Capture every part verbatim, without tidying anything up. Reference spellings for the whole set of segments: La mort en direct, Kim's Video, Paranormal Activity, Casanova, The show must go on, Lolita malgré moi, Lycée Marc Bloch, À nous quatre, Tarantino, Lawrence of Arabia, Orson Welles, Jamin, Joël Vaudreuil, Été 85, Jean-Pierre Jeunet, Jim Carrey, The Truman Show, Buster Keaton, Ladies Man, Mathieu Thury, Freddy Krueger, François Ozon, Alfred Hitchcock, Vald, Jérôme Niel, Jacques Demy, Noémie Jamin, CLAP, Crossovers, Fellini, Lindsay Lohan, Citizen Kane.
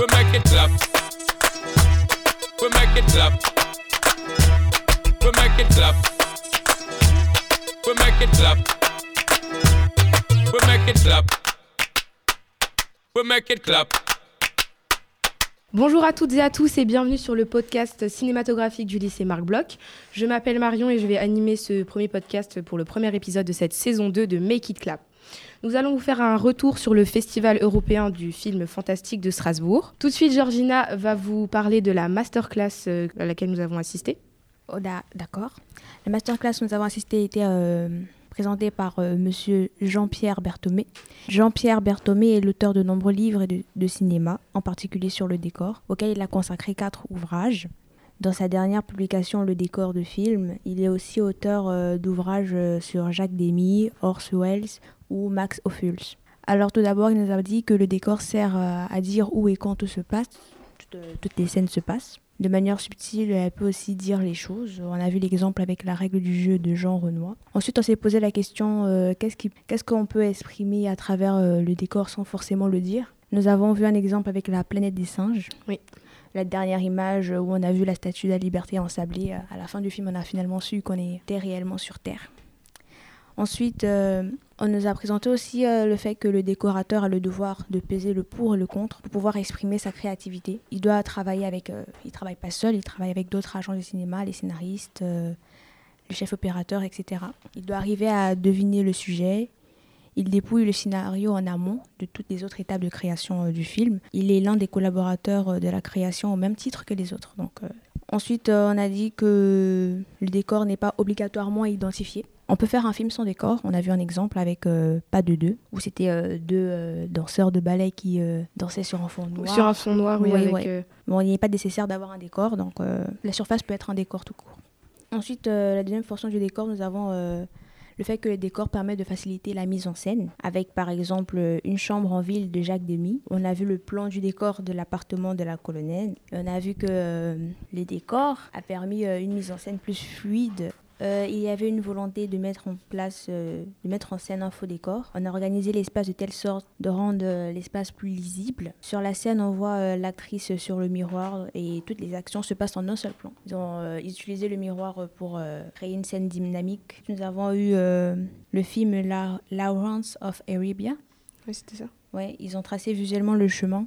We make it clap. We make it clap. We make it clap. We make it clap. We make it clap. We make it clap. Bonjour à toutes et à tous et bienvenue sur le podcast cinématographique du lycée Marc Bloch. Je m'appelle Marion et je vais animer ce premier podcast pour le premier épisode de cette saison deux de Make It Clap. Nous allons vous faire un retour sur le Festival européen du film fantastique de Strasbourg. Tout de suite, Georgina va vous parler de la masterclass à laquelle nous avons assisté. Oh, d'accord. La masterclass que nous avons assisté était euh, présentée par euh, monsieur Jean-Pierre Berthomé. Jean-Pierre Berthomé est l'auteur de nombreux livres de, de cinéma, en particulier sur le décor, auquel il a consacré quatre ouvrages. Dans sa dernière publication, Le décor de film, il est aussi auteur euh, d'ouvrages sur Jacques Demy, Orson Welles ou Max Ophuls. Alors tout d'abord, il nous a dit que le décor sert euh, à dire où et quand tout se passe, tout, euh, toutes les scènes se passent. De manière subtile, elle peut aussi dire les choses. On a vu l'exemple avec La Règle du jeu de Jean Renoir. Ensuite, on s'est posé la question euh, qu'est-ce, qui, qu'est-ce qu'on peut exprimer à travers euh, le décor sans forcément le dire. Nous avons vu un exemple avec La Planète des Singes. Oui. La dernière image où on a vu la statue de la liberté ensablée, à la fin du film, on a finalement su qu'on était réellement sur Terre. Ensuite, euh, on nous a présenté aussi euh, le fait que le décorateur a le devoir de peser le pour et le contre pour pouvoir exprimer sa créativité. Il doit travailler avec, euh, il travaille pas seul, il travaille avec d'autres agents du cinéma, les scénaristes, euh, le chef opérateur, et cetera. Il doit arriver à deviner le sujet. Il dépouille le scénario en amont de toutes les autres étapes de création euh, du film. Il est l'un des collaborateurs euh, de la création au même titre que les autres. Donc, euh. Ensuite, euh, on a dit que le décor n'est pas obligatoirement identifié. On peut faire un film sans décor. On a vu un exemple avec euh, Pas de deux, où c'était euh, deux euh, danseurs de ballet qui euh, dansaient sur un fond noir. Sur un fond noir, oui. oui avec ouais. euh... Bon, il n'est pas nécessaire d'avoir un décor, donc euh, la surface peut être un décor tout court. Ensuite, euh, la deuxième portion du décor, nous avons... Euh, Le fait que les décors permettent de faciliter la mise en scène, avec par exemple Une chambre en ville de Jacques Demy. On a vu le plan du décor de l'appartement de la colonelle. On a vu que euh, les décors a permis euh, une mise en scène plus fluide. Euh, il y avait une volonté de mettre en place, euh, de mettre en scène un faux décor. On a organisé l'espace de telle sorte de rendre euh, l'espace plus lisible. Sur la scène, on voit euh, l'actrice sur le miroir et toutes les actions se passent en un seul plan. Ils ont euh, utilisé le miroir pour euh, créer une scène dynamique. Nous avons eu euh, le film La- Lawrence of Arabia. Oui, c'était ça. Ouais, ils ont tracé visuellement le chemin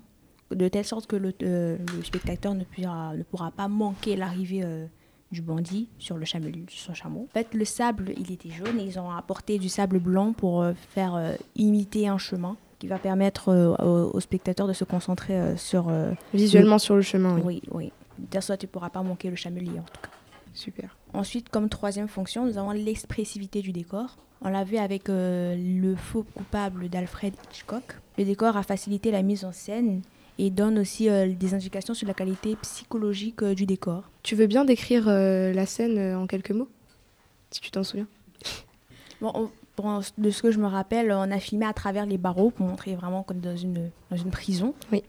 de telle sorte que le, euh, le spectateur ne pourra, ne pourra pas manquer l'arrivée euh, du bandit sur le chamelu, son chameau. En fait, le sable, il était jaune et ils ont apporté du sable blanc pour euh, faire euh, imiter un chemin qui va permettre euh, aux, aux spectateurs de se concentrer euh, sur... Euh, Visuellement le... sur le chemin, oui. Oui, oui. De sorte, tu ne pourras pas manquer le chamelier, en tout cas. Super. Ensuite, comme troisième fonction, nous avons l'expressivité du décor. On l'a vu avec euh, Le Faux Coupable d'Alfred Hitchcock. Le décor a facilité la mise en scène et donne aussi euh, des indications sur la qualité psychologique euh, du décor. Tu veux bien décrire euh, la scène euh, en quelques mots, si tu t'en souviens? Bon, on, bon, de ce que je me rappelle, on a filmé à travers les barreaux pour montrer vraiment comme dans une, dans une prison. Oui.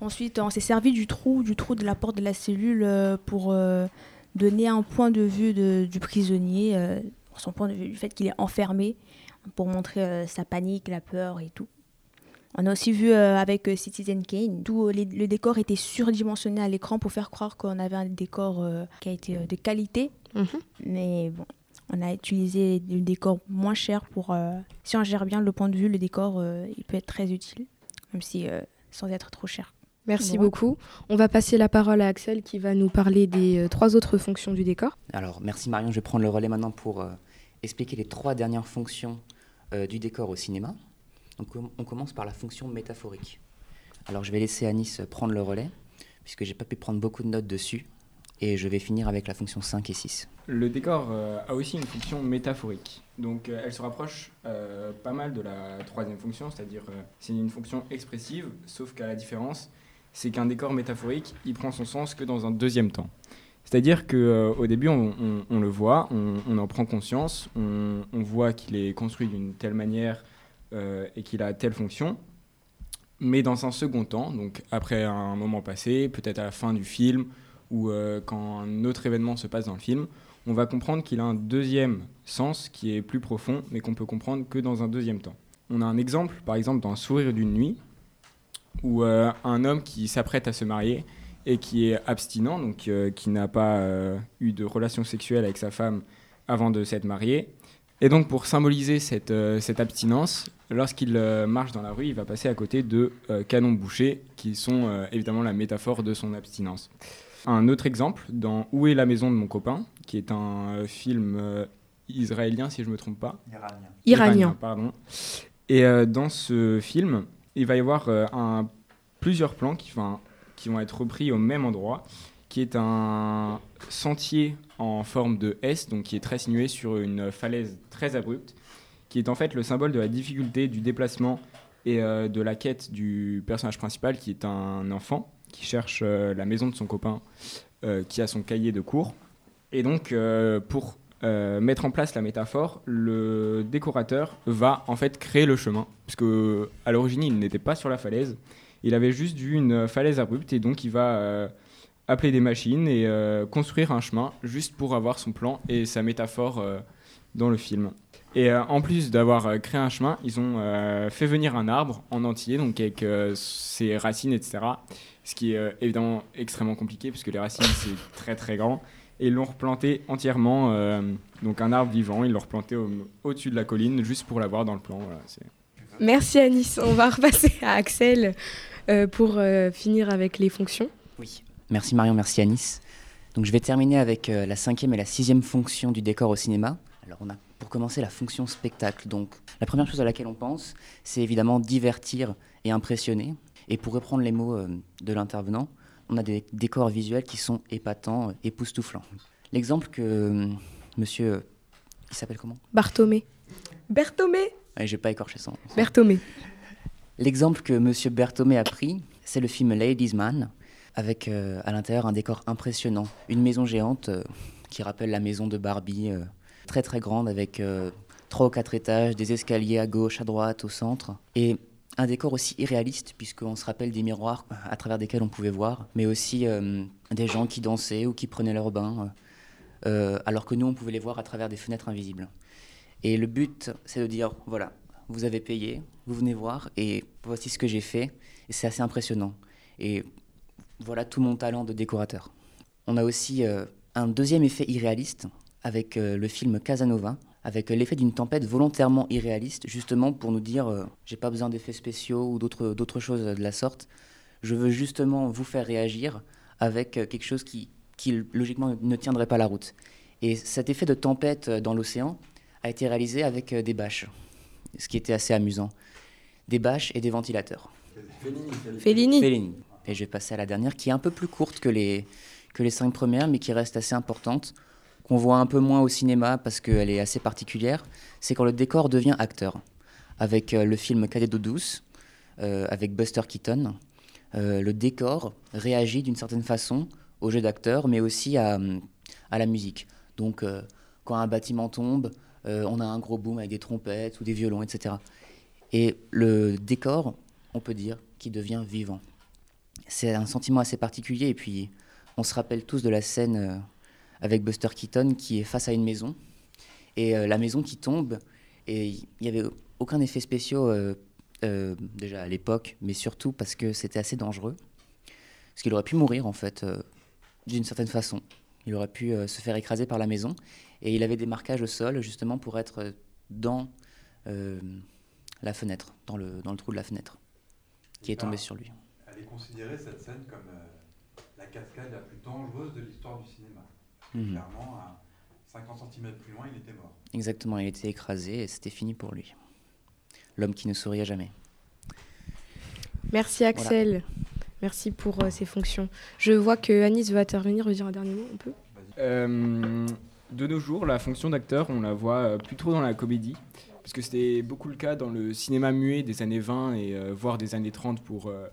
Ensuite, on s'est servi du trou, du trou de la porte de la cellule euh, pour euh, donner un point de vue de, du prisonnier, euh, son point de vue du fait qu'il est enfermé, pour montrer euh, sa panique, la peur et tout. On a aussi vu euh, avec euh, Citizen Kane, où les, le décor était surdimensionné à l'écran pour faire croire qu'on avait un décor euh, qui a été euh, de qualité. Mm-hmm. Mais bon, on a utilisé le décor moins cher pour... Euh, si on gère bien le point de vue, le décor, euh, il peut être très utile, même si euh, sans être trop cher. Merci bon. beaucoup. On va passer la parole à Axel qui va nous parler des euh, trois autres fonctions du décor. Alors, merci Marion. Je vais prendre le relais maintenant pour euh, expliquer les trois dernières fonctions euh, du décor au cinéma. Donc on commence par la fonction métaphorique. Alors je vais laisser Anis prendre le relais, puisque j'ai pas pu prendre beaucoup de notes dessus, et je vais finir avec la fonction cinq et six. Le décor euh, a aussi une fonction métaphorique, donc euh, elle se rapproche euh, pas mal de la troisième fonction, c'est-à-dire euh, c'est une fonction expressive, sauf qu'à la différence, c'est qu'un décor métaphorique, il prend son sens que dans un deuxième temps. C'est-à-dire qu'au euh, début, on, on, on le voit, on, on en prend conscience, on, on voit qu'il est construit d'une telle manière... Euh, et qu'il a telle fonction, mais dans un second temps, donc après un moment passé, peut-être à la fin du film, ou euh, quand un autre événement se passe dans le film, on va comprendre qu'il a un deuxième sens qui est plus profond, mais qu'on peut comprendre que dans un deuxième temps. On a un exemple, par exemple dans « Sourire d'une nuit », où euh, un homme qui s'apprête à se marier et qui est abstinent, donc euh, qui n'a pas euh, eu de relation sexuelle avec sa femme avant de s'être marié. Et donc, pour symboliser cette, euh, cette abstinence, lorsqu'il euh, marche dans la rue, il va passer à côté de euh, canons bouchés, qui sont euh, évidemment la métaphore de son abstinence. Un autre exemple, dans « Où est la maison de mon copain ?», qui est un euh, film euh, israélien, si je ne me trompe pas. Iranien. Iranien. Iranien, pardon. Et euh, dans ce film, il va y avoir euh, un, plusieurs plans qui, qui vont être repris au même endroit, qui est un sentier en forme de S, donc qui est très sinué sur une falaise très abrupte, qui est en fait le symbole de la difficulté du déplacement et euh, de la quête du personnage principal, qui est un enfant qui cherche euh, la maison de son copain, euh, qui a son cahier de cours. Et donc, euh, pour euh, mettre en place la métaphore, le décorateur va en fait créer le chemin, puisque euh, à l'origine, il n'était pas sur la falaise, il avait juste vu une falaise abrupte, et donc il va... Euh, appeler des machines et euh, construire un chemin juste pour avoir son plan et sa métaphore euh, dans le film. Et euh, en plus d'avoir euh, créé un chemin, ils ont euh, fait venir un arbre en entier, donc avec euh, ses racines, et cetera. Ce qui est euh, évidemment extrêmement compliqué, puisque les racines, c'est très très grand. Et ils l'ont replanté entièrement, euh, donc un arbre vivant, ils l'ont replanté au- au-dessus de la colline, juste pour l'avoir dans le plan. Voilà, c'est... Merci Anis, on va repasser à Axel euh, pour euh, finir avec les fonctions. Oui. Merci Marion, merci Anis. Donc je vais terminer avec euh, la cinquième et la sixième fonction du décor au cinéma. Alors on a pour commencer la fonction spectacle. Donc la première chose à laquelle on pense, c'est évidemment divertir et impressionner. Et pour reprendre les mots euh, de l'intervenant, on a des décors visuels qui sont épatants, époustouflants. L'exemple que euh, monsieur, euh, il s'appelle comment ? Berthomé. Berthomé. Ouais, j'ai pas écorché son nom. Berthomé. L'exemple que monsieur Berthomé a pris, c'est le film Ladies Man, avec euh, à l'intérieur un décor impressionnant. Une maison géante euh, qui rappelle la maison de Barbie, euh, très très grande, avec euh, trois ou quatre étages, des escaliers à gauche, à droite, au centre. Et un décor aussi irréaliste, puisqu'on se rappelle des miroirs à travers desquels on pouvait voir, mais aussi euh, des gens qui dansaient ou qui prenaient leur bain, euh, alors que nous, on pouvait les voir à travers des fenêtres invisibles. Et le but, c'est de dire, voilà, vous avez payé, vous venez voir, et voici ce que j'ai fait. Et c'est assez impressionnant. Et... voilà tout mon talent de décorateur. On a aussi euh, un deuxième effet irréaliste avec euh, le film Casanova, avec euh, l'effet d'une tempête volontairement irréaliste, justement pour nous dire euh, « j'ai pas besoin d'effets spéciaux ou d'autres, d'autres choses de la sorte, je veux justement vous faire réagir avec euh, quelque chose qui, qui logiquement ne tiendrait pas la route ». Et cet effet de tempête dans l'océan a été réalisé avec euh, des bâches, ce qui était assez amusant. Des bâches et des ventilateurs. Fellini. Fellini. Fellini. Et je vais passer à la dernière, qui est un peu plus courte que les, que les cinq premières, mais qui reste assez importante, qu'on voit un peu moins au cinéma parce qu'elle est assez particulière, c'est quand le décor devient acteur. Avec euh, le film Cadet d'eau douce, euh, avec Buster Keaton, euh, le décor réagit d'une certaine façon au jeu d'acteur, mais aussi à, à la musique. Donc euh, quand un bâtiment tombe, euh, on a un gros boom avec des trompettes ou des violons, et cetera. Et le décor, on peut dire, qui devient vivant. C'est un sentiment assez particulier, et puis on se rappelle tous de la scène avec Buster Keaton qui est face à une maison, et la maison qui tombe, et il n'y avait aucun effet spécial euh, euh, déjà à l'époque, mais surtout parce que c'était assez dangereux, parce qu'il aurait pu mourir en fait, euh, d'une certaine façon. Il aurait pu euh, se faire écraser par la maison, et il avait des marquages au sol justement pour être dans euh, la fenêtre, dans le, dans le trou de la fenêtre, qui est tombé sur lui. Elle est considérée, cette scène, comme euh, la cascade la plus dangereuse de l'histoire du cinéma. Mmh. Clairement, à cinquante centimètres plus loin, il était mort. Exactement, il était écrasé et c'était fini pour lui. L'homme qui ne sourit à jamais. Merci Axel, voilà. Merci pour euh, ces fonctions. Je vois que Anis veut intervenir, veut dire un dernier mot, on peut euh, De nos jours, la fonction d'acteur, on la voit plus trop dans la comédie, parce que c'était beaucoup le cas dans le cinéma muet des années vingt et euh, voire des années trente pour... Euh,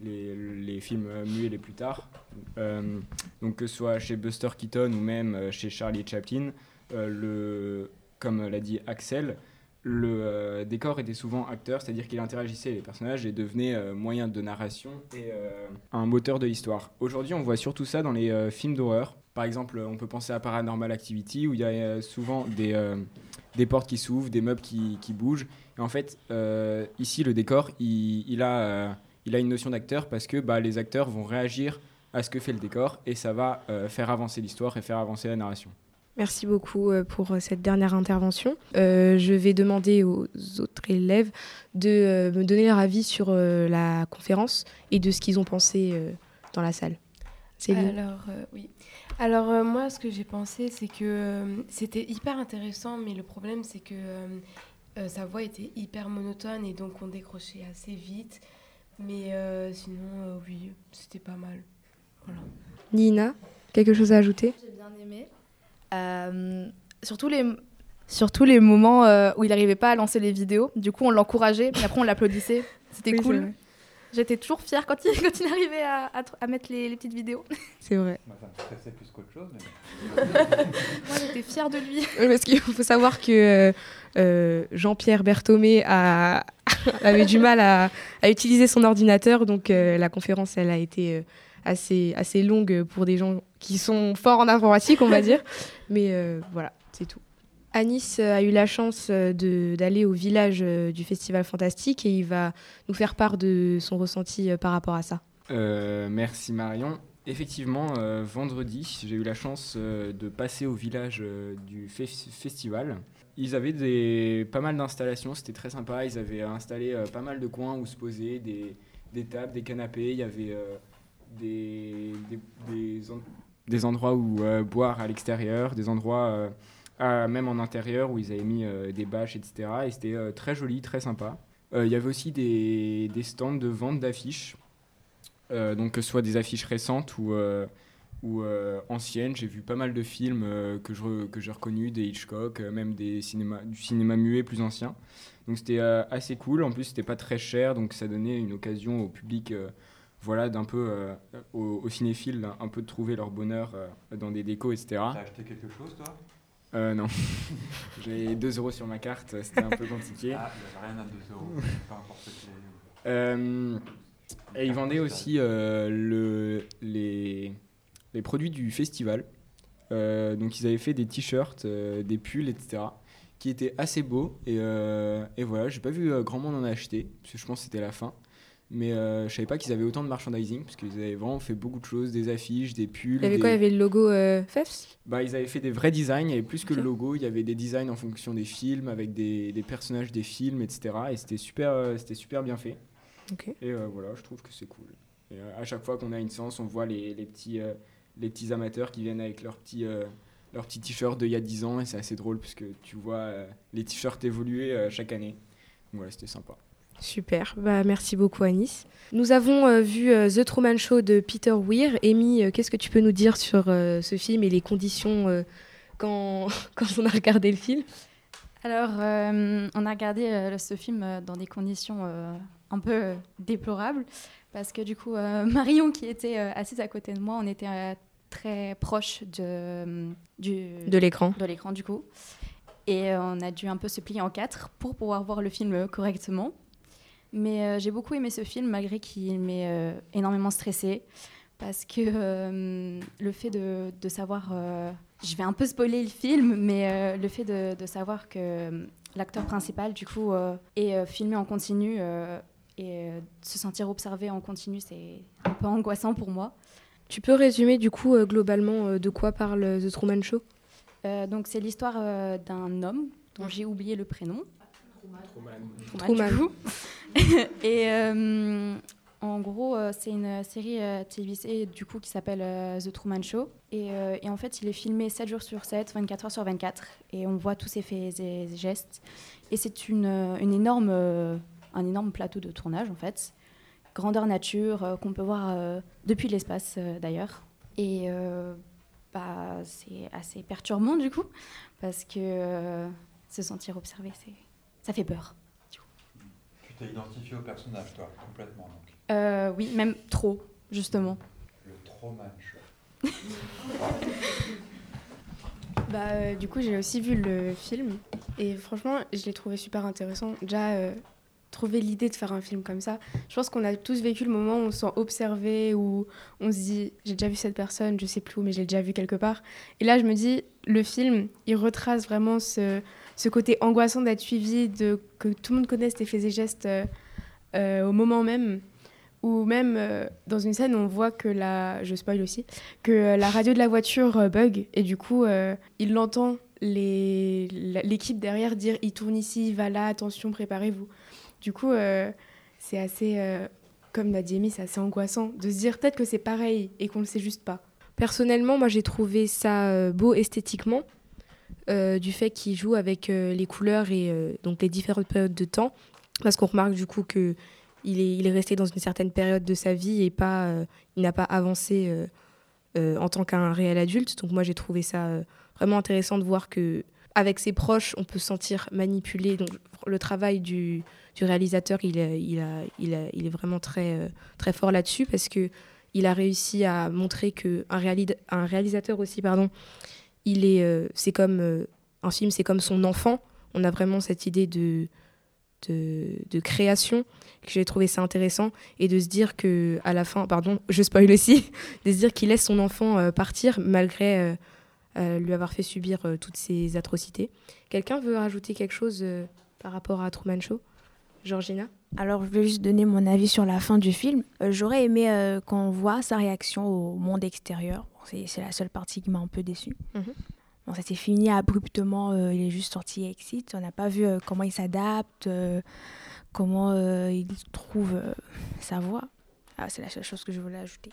Les, les films muets les plus tard, euh, donc que ce soit chez Buster Keaton ou même chez Charlie Chaplin, euh, le, comme l'a dit Axel, le euh, décor était souvent acteur, c'est-à-dire qu'il interagissait les personnages et devenait euh, moyen de narration et euh, un moteur de l'histoire. Aujourd'hui, on voit surtout ça dans les euh, films d'horreur. Par exemple, on peut penser à Paranormal Activity, où il y a euh, souvent des, euh, des portes qui s'ouvrent, des meubles qui, qui bougent. Et en fait, euh, ici, le décor, il, il a... Euh, il a une notion d'acteur parce que bah, les acteurs vont réagir à ce que fait le décor et ça va euh, faire avancer l'histoire et faire avancer la narration. Merci beaucoup pour cette dernière intervention. Euh, je vais demander aux autres élèves de euh, me donner leur avis sur euh, la conférence et de ce qu'ils ont pensé euh, dans la salle. Céline ? Alors, euh, oui. Alors euh, moi, ce que j'ai pensé, c'est que euh, c'était hyper intéressant, mais le problème, c'est que euh, sa voix était hyper monotone et donc on décrochait assez vite. Mais euh, sinon, euh, oui, c'était pas mal. Voilà. Nina, quelque chose à ajouter ? J'ai bien aimé. Euh, surtout les surtout les moments euh, où il n'arrivait pas à lancer les vidéos, du coup on l'encourageait mais après on l'applaudissait, c'était oui, cool, j'étais toujours fière quand il, quand il arrivait à, à, à mettre les, les petites vidéos. C'est vrai, moi ça me stressait plus qu'autre chose mais... Moi j'étais fière de lui. Oui, parce qu'il faut savoir que euh, euh, Jean-Pierre Berthomé a, avait du mal à, à utiliser son ordinateur, donc euh, la conférence elle a été euh, assez, assez longue pour des gens qui sont forts en informatique, on va dire. Mais euh, voilà, c'est tout. Anis a eu la chance de, d'aller au village du Festival Fantastique et il va nous faire part de son ressenti par rapport à ça. Euh, merci Marion. Effectivement, euh, vendredi, j'ai eu la chance de passer au village du fe- festival. Ils avaient des, pas mal d'installations, c'était très sympa. Ils avaient installé pas mal de coins où se poser, des, des tables, des canapés. Il y avait... Euh, Des, des, des, en, des endroits où euh, boire à l'extérieur, des endroits euh, à, même en intérieur où ils avaient mis euh, des bâches, et cetera. Et c'était euh, très joli, très sympa. Il euh, y avait aussi des, des stands de vente d'affiches, euh, donc que ce soit des affiches récentes ou, euh, ou euh, anciennes. J'ai vu pas mal de films euh, que, je, que j'ai reconnus, des Hitchcock, euh, même des cinéma, du cinéma muet plus ancien. Donc c'était euh, assez cool. En plus, c'était pas très cher, donc ça donnait une occasion au public... Euh, Voilà, d'un peu euh, aux, aux cinéphiles, un, un peu de trouver leur bonheur euh, dans des décos, et cetera. T'as acheté quelque chose, toi ? euh, Non. J'ai deux euros sur ma carte, c'était un peu compliqué. Ah, il n'y avait rien à deux euros, peu importe ce qu'il y euh, Et ils vendaient aussi euh, le, les, les produits du festival. Euh, donc, ils avaient fait des t-shirts, euh, des pulls, et cetera, qui étaient assez beaux. Et, euh, et voilà, j'ai pas vu euh, grand monde en acheter, parce que je pense que c'était la fin. Mais euh, je ne savais pas qu'ils avaient autant de merchandising, parce qu'ils avaient vraiment fait beaucoup de choses, des affiches, des pulls. Il y avait des... quoi ? Il y avait le logo euh, F E F S ? Bah, ils avaient fait des vrais designs, il y avait plus okay. que le logo, il y avait des designs en fonction des films, avec des, des personnages des films, et cetera. Et c'était super, euh, c'était super bien fait. Okay. Et euh, voilà, je trouve que c'est cool. Et, euh, à chaque fois qu'on a une séance, on voit les, les, petits, euh, les petits amateurs qui viennent avec leurs petits... Euh, leurs petits t-shirts d'il y a dix ans, et c'est assez drôle, parce que tu vois euh, les t-shirts évoluer euh, chaque année. Donc voilà, c'était sympa. Super, bah, merci beaucoup Anis. Nous avons euh, vu euh, The Truman Show de Peter Weir. Amy, euh, qu'est-ce que tu peux nous dire sur euh, ce film et les conditions euh, quand, quand on a regardé le film ? Alors, euh, on a regardé euh, ce film euh, dans des conditions euh, un peu euh, déplorables parce que du coup, euh, Marion qui était euh, assise à côté de moi, on était euh, très proche de, euh, du, de, l'écran. de l'écran du coup. Et euh, on a dû un peu se plier en quatre pour pouvoir voir le film euh, correctement. Mais euh, j'ai beaucoup aimé ce film, malgré qu'il m'ait euh, énormément stressée, parce que euh, le fait de, de savoir... Euh, je vais un peu spoiler le film, mais euh, le fait de, de savoir que euh, l'acteur principal, du coup, euh, est euh, filmé en continu, euh, et euh, se sentir observé en continu, c'est un peu angoissant pour moi. Tu peux résumer, du coup, euh, globalement, euh, de quoi parle The Truman Show ? euh, Donc, c'est l'histoire euh, d'un homme, dont mmh. j'ai oublié le prénom. Truman. Truman. Truman. Et euh, en gros, c'est une série T V C du coup, qui s'appelle euh, The Truman Show. Et, euh, et en fait, il est filmé sept jours sur sept, vingt-quatre heures sur vingt-quatre. Et on voit tous ses faits et ses gestes. Et c'est une, une énorme, euh, un énorme plateau de tournage, en fait. Grandeur nature, euh, qu'on peut voir euh, depuis l'espace, euh, d'ailleurs. Et euh, bah, c'est assez perturbant, du coup, parce que euh, se sentir observé, c'est... ça fait peur. T'as identifié au personnage, toi, complètement, donc. Euh, oui, même trop, justement. Le Truman Show. Bah, euh, du coup, j'ai aussi vu le film, et franchement, je l'ai trouvé super intéressant. Déjà, euh, trouver l'idée de faire un film comme ça, je pense qu'on a tous vécu le moment où on se sent observé, où on se dit, j'ai déjà vu cette personne, je sais plus où, mais je l'ai déjà vu quelque part. Et là, je me dis, le film, il retrace vraiment ce... ce côté angoissant d'être suivi, de, que tout le monde connaisse tes faits et gestes euh, euh, au moment même, ou même euh, dans une scène on voit que la, je spoil aussi, que euh, la radio de la voiture euh, bug et du coup euh, il l'entend les, l'équipe derrière dire il tourne ici, il va là, attention, préparez-vous. Du coup euh, c'est assez, euh, comme l'a dit Amy, c'est assez angoissant de se dire peut-être que c'est pareil et qu'on le sait juste pas. Personnellement, moi j'ai trouvé ça beau esthétiquement, euh, du fait qu'il joue avec euh, les couleurs et euh, donc les différentes périodes de temps, parce qu'on remarque du coup que Il est, il est resté dans une certaine période de sa vie et pas, euh, il n'a pas avancé euh, euh, en tant qu'un réel adulte. Donc moi, j'ai trouvé ça euh, vraiment intéressant de voir qu'avec ses proches, on peut se sentir manipulé. Donc, le travail du, du réalisateur, il, a, il, a, il, a, il est vraiment très, euh, très fort là-dessus parce qu'il a réussi à montrer qu'un réalis- un réalisateur aussi, pardon, il est, euh, c'est comme, euh, un film, c'est comme son enfant. On a vraiment cette idée de... De, de création, que j'ai trouvé ça intéressant, et de se dire que à la fin, pardon, je spoil aussi, de se dire qu'il laisse son enfant euh, partir malgré euh, euh, lui avoir fait subir euh, toutes ces atrocités. Quelqu'un veut rajouter quelque chose euh, par rapport à Truman Show ? Georgina ? Alors je vais juste donner mon avis sur la fin du film. Euh, j'aurais aimé euh, qu'on voit sa réaction au monde extérieur. Bon, c'est, c'est la seule partie qui m'a un peu déçue. Mmh. Bon, ça s'est fini abruptement, euh, il est juste sorti Exit, on n'a pas vu euh, comment il s'adapte, euh, comment euh, il trouve euh, sa voix. Ah, c'est la seule chose que je voulais ajouter.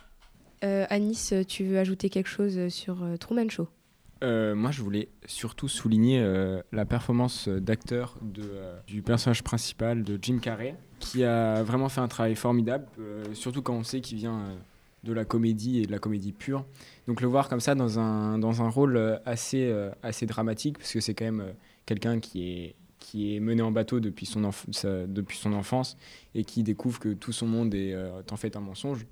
Euh, Anis, tu veux ajouter quelque chose sur euh, Truman Show ? euh, Moi, je voulais surtout souligner euh, la performance d'acteur de, euh, du personnage principal de Jim Carrey, qui a vraiment fait un travail formidable, euh, surtout quand on sait qu'il vient... Euh, de la comédie et de la comédie pure. Donc le voir comme ça dans un, dans un rôle assez, euh, assez dramatique, parce que c'est quand même euh, quelqu'un qui est, qui est mené en bateau depuis son, enf- sa, depuis son enfance et qui découvre que tout son monde est euh, en fait un mensonge.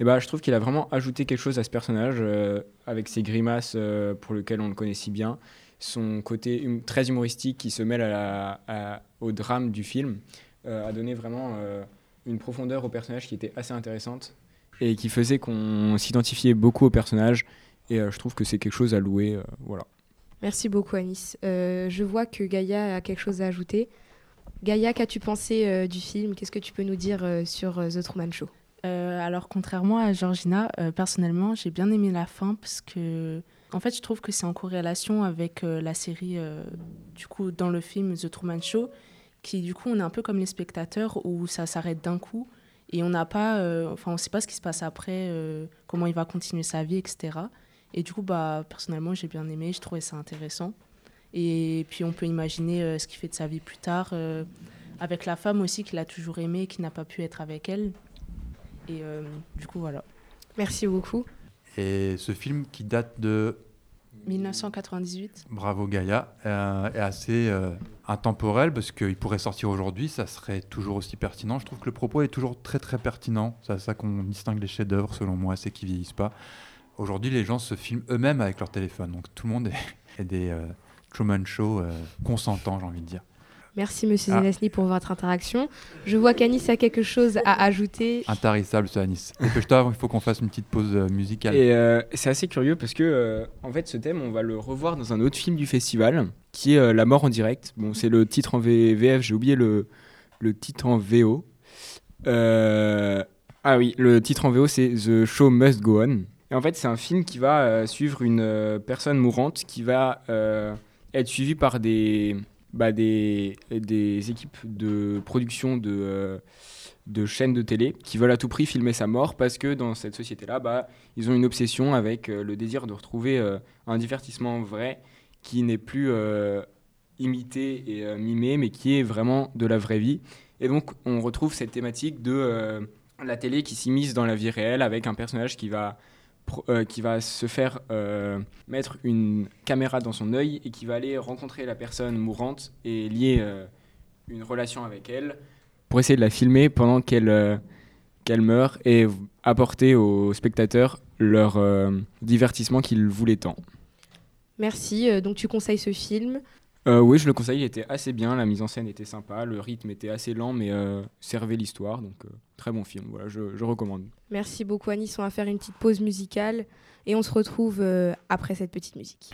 Et bah, je trouve qu'il a vraiment ajouté quelque chose à ce personnage, euh, avec ses grimaces euh, pour lesquelles on le connaît si bien, son côté hum- très humoristique qui se mêle à la, à, au drame du film, euh, a donné vraiment euh, une profondeur au personnage qui était assez intéressante et qui faisait qu'on s'identifiait beaucoup au personnage. Et euh, je trouve que c'est quelque chose à louer. Euh, voilà. Merci beaucoup, Anis. Euh, je vois que Gaïa a quelque chose à ajouter. Gaïa, qu'as-tu pensé euh, du film ? Qu'est-ce que tu peux nous dire euh, sur euh, The Truman Show ? euh, Alors, contrairement à Georgina, euh, personnellement, j'ai bien aimé la fin parce que... En fait, je trouve que c'est en corrélation avec euh, la série, euh, du coup, dans le film The Truman Show, qui, du coup, on est un peu comme les spectateurs où ça s'arrête d'un coup. Et on n'a pas, euh, enfin, on ne sait pas ce qui se passe après, euh, comment il va continuer sa vie, et cetera. Et du coup, bah, personnellement, j'ai bien aimé, je trouvais ça intéressant. Et puis, on peut imaginer euh, ce qu'il fait de sa vie plus tard, euh, avec la femme aussi qu'il a toujours aimée et qui n'a pas pu être avec elle. Et euh, du coup, voilà. Merci beaucoup. Et ce film qui date de... dix-neuf cent quatre-vingt-dix-huit. Bravo Gaïa, euh, est assez euh, intemporel parce qu'il pourrait sortir aujourd'hui, ça serait toujours aussi pertinent. Je trouve que le propos est toujours très très pertinent, c'est à ça qu'on distingue les chefs-d'œuvre selon moi, c'est qu'ils ne vieillissent pas. Aujourd'hui les gens se filment eux-mêmes avec leur téléphone, donc tout le monde est, est des euh, Truman Show euh, consentants, j'ai envie de dire. Merci Monsieur ah. Zenesny pour votre interaction. Je vois qu'Anis a quelque chose à ajouter. Intarissable ce Anis. Dépêche-toi, il faut qu'on fasse une petite pause musicale. Et euh, c'est assez curieux parce que euh, en fait ce thème on va le revoir dans un autre film du festival qui est euh, La mort en direct. Bon, c'est le titre en V F, j'ai oublié le le titre en V O. Euh, ah oui, le titre en V O c'est The Show Must Go On. Et en fait c'est un film qui va euh, suivre une euh, personne mourante qui va euh, être suivie par des Bah des, des équipes de production de, euh, de chaînes de télé qui veulent à tout prix filmer sa mort parce que dans cette société-là, bah, ils ont une obsession avec euh, le désir de retrouver euh, un divertissement vrai qui n'est plus euh, imité et euh, mimé, mais qui est vraiment de la vraie vie. Et donc, on retrouve cette thématique de euh, la télé qui s'immisce dans la vie réelle avec un personnage qui va... Euh, qui va se faire euh, mettre une caméra dans son œil et qui va aller rencontrer la personne mourante et lier euh, une relation avec elle pour essayer de la filmer pendant qu'elle, euh, qu'elle meurt et apporter aux spectateurs leur euh, divertissement qu'ils voulaient tant. Merci. Euh, donc tu conseilles ce film ? euh, Oui, je le conseille. Il était assez bien. La mise en scène était sympa. Le rythme était assez lent, mais euh, servait l'histoire. Donc... Euh... Très bon film, voilà, je, je recommande. Merci beaucoup Anis, on va faire une petite pause musicale et on se retrouve euh, après cette petite musique.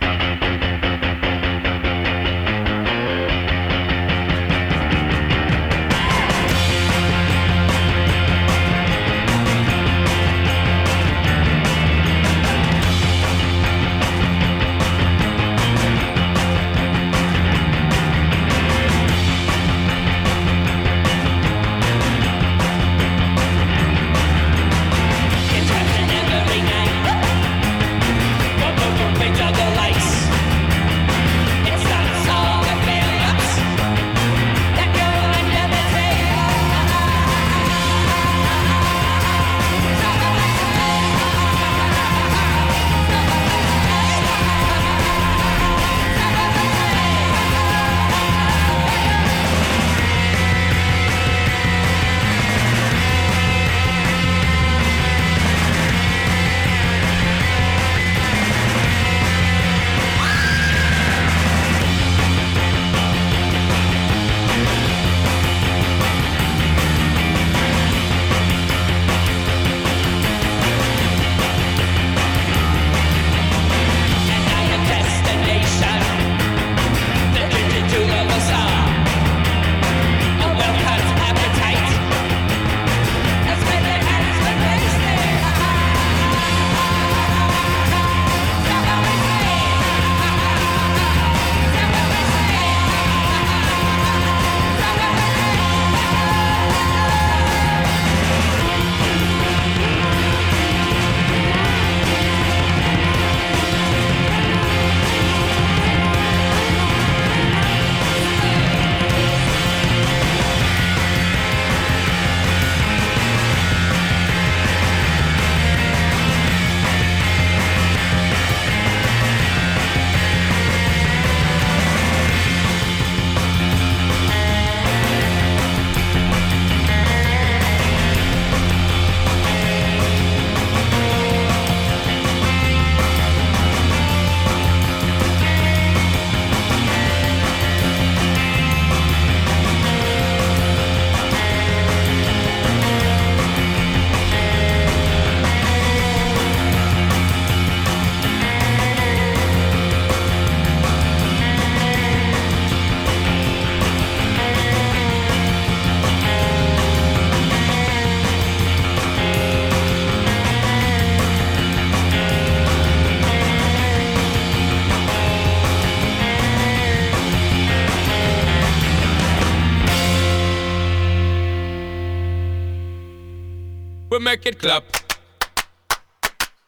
make it clap.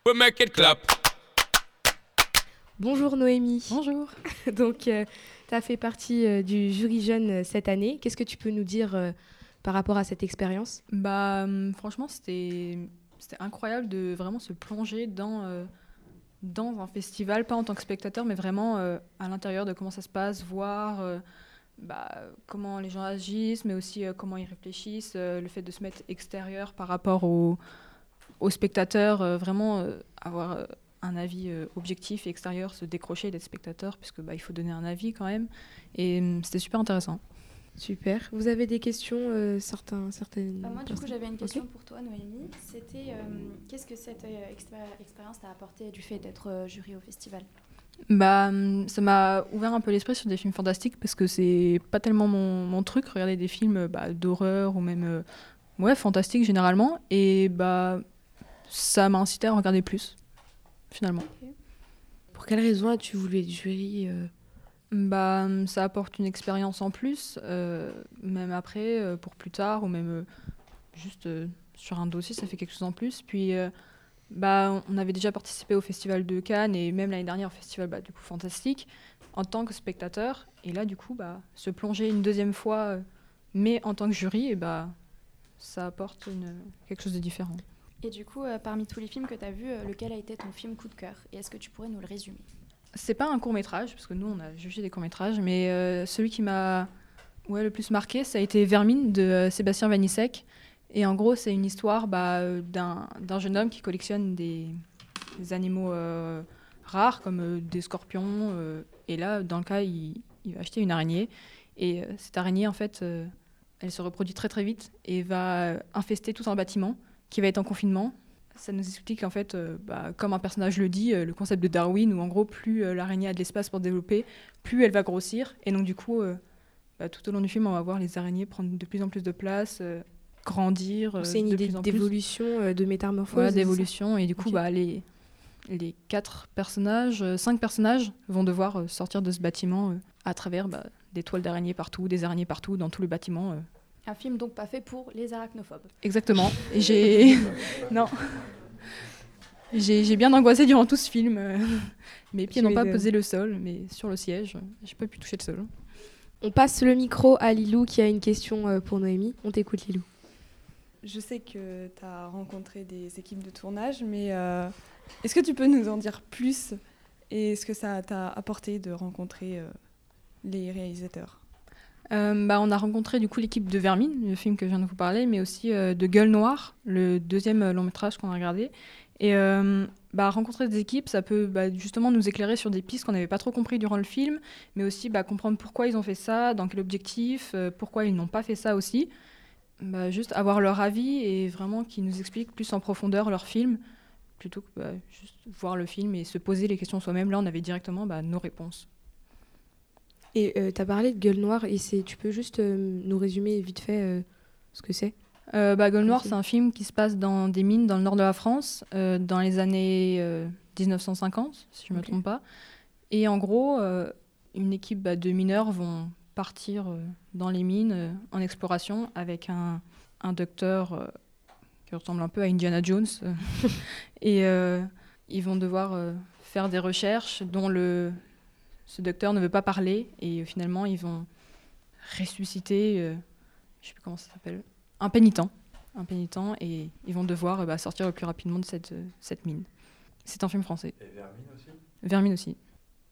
We'll make it clap. Bonjour Noémie. Bonjour. Donc, euh, tu as fait partie euh, du jury jeune euh, cette année. Qu'est-ce que tu peux nous dire euh, par rapport à cette expérience ? Bah, euh, franchement, c'était, c'était incroyable de vraiment se plonger dans, euh, dans un festival, pas en tant que spectateur, mais vraiment euh, à l'intérieur de comment ça se passe, voir euh, bah, comment les gens agissent, mais aussi euh, comment ils réfléchissent, euh, le fait de se mettre extérieur par rapport aux au spectateurs, euh, vraiment euh, avoir... Euh, un avis euh, objectif et extérieur, se décrocher d'être spectateur, puisque bah, il faut donner un avis quand même. Et euh, c'était super intéressant. Super. Vous avez des questions euh, certains, certaines... euh, Moi, du coup, j'avais une question okay. pour toi, Noémie. C'était, euh, qu'est-ce que cette euh, expé- expérience t'a apporté du fait d'être euh, jury au festival ? Bah, ça m'a ouvert un peu l'esprit sur des films fantastiques, parce que c'est pas tellement mon, mon truc, regarder des films bah, d'horreur ou même euh, ouais, fantastiques généralement. Et bah, ça m'a incité à en regarder plus. Finalement. Okay. Pour quelle raison as-tu voulu être jury euh... Bah, ça apporte une expérience en plus, euh, même après, euh, pour plus tard, ou même euh, juste euh, sur un dossier, ça fait quelque chose en plus. Puis, euh, bah, on avait déjà participé au Festival de Cannes et même l'année dernière au Festival bah, du coup, Fantastique, en tant que spectateur. Et là, du coup, bah, se plonger une deuxième fois, mais en tant que jury, et bah, ça apporte une, quelque chose de différent. Et du coup, euh, parmi tous les films que tu as vus, euh, lequel a été ton film coup de cœur ? Et est-ce que tu pourrais nous le résumer ? C'est pas un court-métrage, parce que nous, on a jugé des courts-métrages, mais euh, celui qui m'a ouais, le plus marqué, ça a été Vermine de euh, Sébastien Vaniček. Et en gros, c'est une histoire bah, d'un, d'un jeune homme qui collectionne des, des animaux euh, rares, comme euh, des scorpions. Euh, et là, dans le cas, il, il va acheter une araignée. Et euh, cette araignée, en fait, euh, elle se reproduit très très vite et va infester tout un bâtiment qui va être en confinement. Ça nous explique, en fait, euh, bah, comme un personnage le dit, euh, le concept de Darwin, où en gros, plus euh, l'araignée a de l'espace pour développer, plus elle va grossir. Et donc, du coup, euh, bah, tout au long du film, on va voir les araignées prendre de plus en plus de place, euh, grandir. Euh, c'est une de idée plus en d'évolution, plus. Euh, de métamorphose. Voilà, d'évolution. Et du coup, okay. bah, les, les quatre personnages, euh, cinq personnages vont devoir euh, sortir de ce bâtiment euh, à travers bah, des toiles d'araignées partout, des araignées partout, dans tout le bâtiment. Euh, Un film donc pas fait pour les arachnophobes. Exactement. J'ai... non. J'ai, j'ai bien angoissé durant tout ce film. Mes pieds n'ont pas posé le sol, mais sur le siège, j'ai pas pu toucher le sol. On passe le micro à Lilou qui a une question pour Noémie. On t'écoute, Lilou. Je sais que tu as rencontré des équipes de tournage, mais euh, est-ce que tu peux nous en dire plus ? Et est-ce que ça t'a apporté de rencontrer euh, les réalisateurs ? Euh, bah, on a rencontré du coup l'équipe de Vermine, le film que je viens de vous parler, mais aussi euh, de Gueule Noire, le deuxième euh, long métrage qu'on a regardé. Et euh, bah, rencontrer des équipes, ça peut bah, justement nous éclairer sur des pistes qu'on n'avait pas trop compris durant le film, mais aussi bah, comprendre pourquoi ils ont fait ça, dans quel objectif, euh, pourquoi ils n'ont pas fait ça aussi. Bah, juste avoir leur avis et vraiment qu'ils nous expliquent plus en profondeur leur film, plutôt que bah, juste voir le film et se poser les questions soi-même. Là, on avait directement bah, nos réponses. Et euh, tu as parlé de Gueule Noire, et c'est, tu peux juste euh, nous résumer vite fait euh, ce que c'est euh, bah, Gueule Noire, c'est un film qui se passe dans des mines dans le nord de la France, euh, dans les années euh, dix-neuf cent cinquante, si je ne okay. me trompe pas. Et en gros, euh, une équipe bah, de mineurs vont partir euh, dans les mines euh, en exploration avec un, un docteur euh, qui ressemble un peu à Indiana Jones. Euh, et euh, ils vont devoir euh, faire des recherches dont le... Ce docteur ne veut pas parler et finalement, ils vont ressusciter, euh, je ne sais plus comment ça s'appelle, un pénitent. Un pénitent et ils vont devoir euh, bah, sortir le plus rapidement de cette, euh, cette mine. C'est un film français. Et Vermine aussi ? Vermine aussi.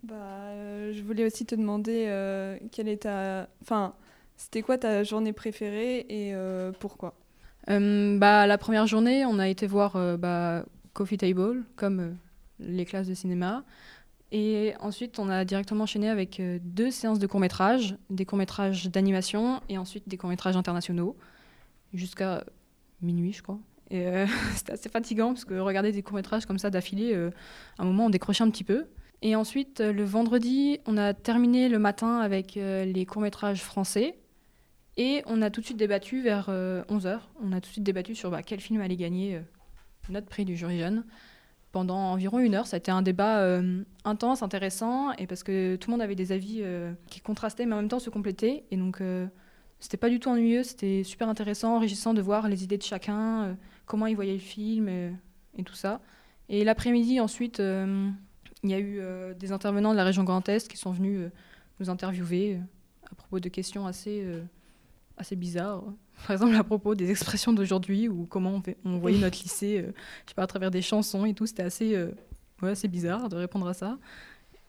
Bah, euh, je voulais aussi te demander euh, quelle est ta... Enfin, c'était quoi ta journée préférée et euh, pourquoi ? euh, bah, La première journée, on a été voir euh, bah, Coffee Table, comme euh, les classes de cinéma. Et ensuite, on a directement enchaîné avec deux séances de courts-métrages, des courts-métrages d'animation et ensuite des courts-métrages internationaux, jusqu'à minuit, je crois. Et euh, c'était assez fatigant parce que regarder des courts-métrages comme ça d'affilée, euh, à un moment, on décrochait un petit peu. Et ensuite, le vendredi, on a terminé le matin avec euh, les courts-métrages français et on a tout de suite débattu vers euh, onze heures. On a tout de suite débattu sur bah, quel film allait gagner euh, notre prix du jury jeune. Pendant environ une heure, ça a été un débat euh, intense, intéressant, et parce que tout le monde avait des avis euh, qui contrastaient, mais en même temps se complétaient. Et donc, euh, c'était pas du tout ennuyeux, c'était super intéressant, enrichissant de voir les idées de chacun, euh, comment ils voyaient le film et, et tout ça. Et l'après-midi, ensuite, euh, il y a eu euh, des intervenants de la région Grand Est qui sont venus euh, nous interviewer euh, à propos de questions assez, euh, assez bizarres. Par exemple, à propos des expressions d'aujourd'hui ou comment on, fait, on voyait notre lycée, euh, je sais pas, à travers des chansons et tout. C'était assez, euh, ouais, assez bizarre de répondre à ça.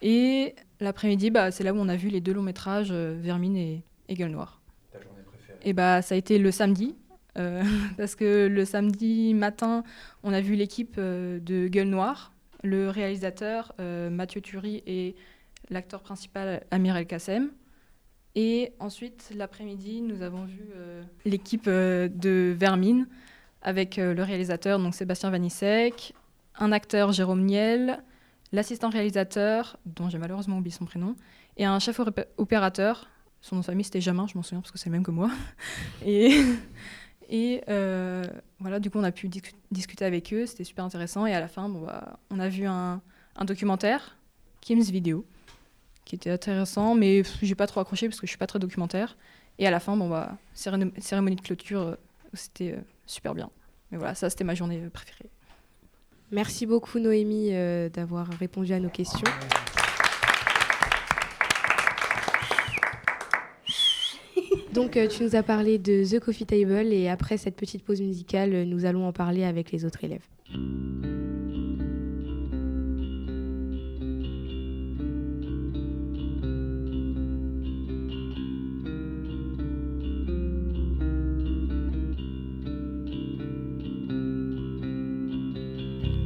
Et l'après-midi, bah, c'est là où on a vu les deux longs métrages, euh, Vermine et, et Gueule Noire. Ta journée préférée? Et bah, ça a été le samedi. Euh, parce que le samedi matin, on a vu l'équipe euh, de Gueule Noire, le réalisateur euh, Mathieu Thury et l'acteur principal Amir El-Kassem. Et ensuite, l'après-midi, nous avons vu euh, l'équipe euh, de Vermine avec euh, le réalisateur donc Sébastien Vaniček, un acteur Jérôme Niel, l'assistant réalisateur, dont j'ai malheureusement oublié son prénom, et un chef opérateur. Son nom de famille, c'était Jamin, je m'en souviens parce que c'est le même que moi. Et... Et euh, voilà, du coup, on a pu discu- discuter avec eux, c'était super intéressant. Et à la fin, bon, bah, on a vu un, un documentaire, Kim's Video, qui était intéressant, mais pff, j'ai pas trop accroché parce que je suis pas très documentaire. Et à la fin, bon, bah, céré- cérémonie de clôture, euh, c'était euh, super bien. Mais voilà, ça, c'était ma journée préférée. Merci beaucoup, Noémie, euh, d'avoir répondu à nos questions. Donc tu nous as parlé de The Coffee Table et après cette petite pause musicale, nous allons en parler avec les autres élèves.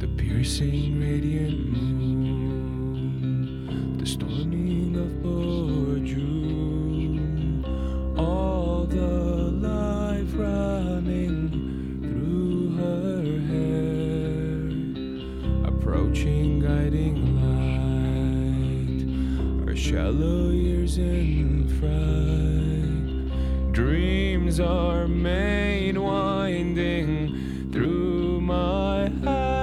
The piercing radiant moon, the storming of Bordeaux. All the life running through her hair, approaching guiding light, her shallow years in fright. Dreams are made winding through my head.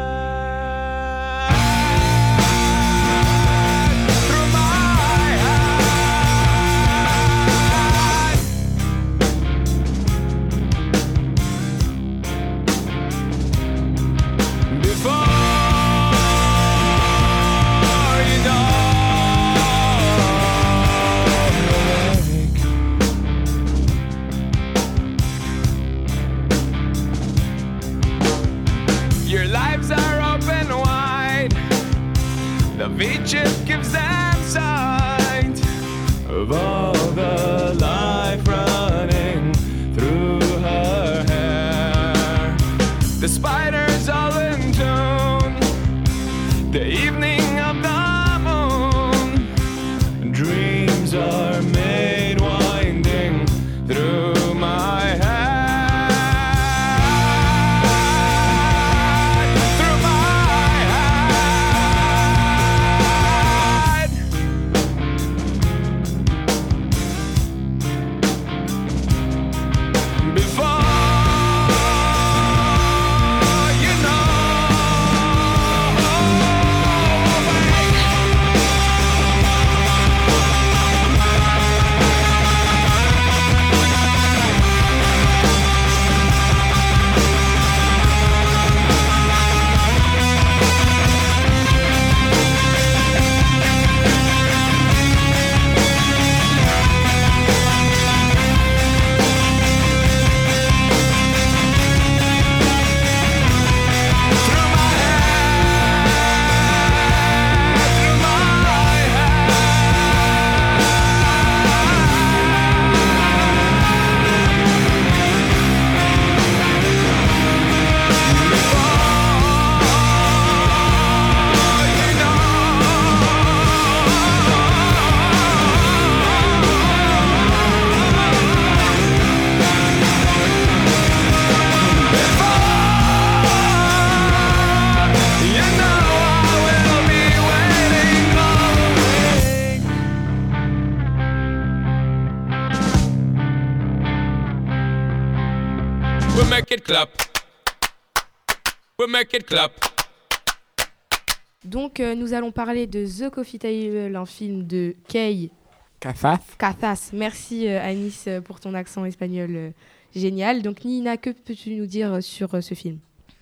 Donc euh, nous allons parler de The Coffee Table, un film de Kay Cazas. Cazas. Merci euh, Anis pour ton accent espagnol euh, génial. Donc Nina, que peux-tu nous dire sur euh, ce film ?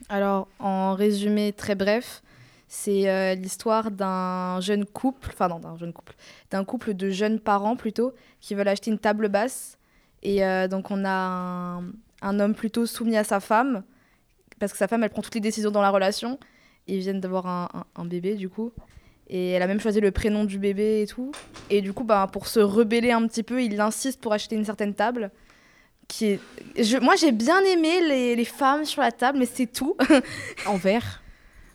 Alors, en résumé très bref, c'est euh, l'histoire d'un jeune couple, enfin non, d'un jeune couple, d'un couple de jeunes parents plutôt, qui veulent acheter une table basse. Et euh, donc, on a un, un homme plutôt soumis à sa femme, parce que sa femme, elle prend toutes les décisions dans la relation. Et ils viennent d'avoir un, un, un bébé, du coup. Et elle a même choisi le prénom du bébé et tout. Et du coup, bah, pour se rebeller un petit peu, il insiste pour acheter une certaine table. Qui est... Je... Moi, j'ai bien aimé les, les femmes sur la table, mais c'est tout. En verre.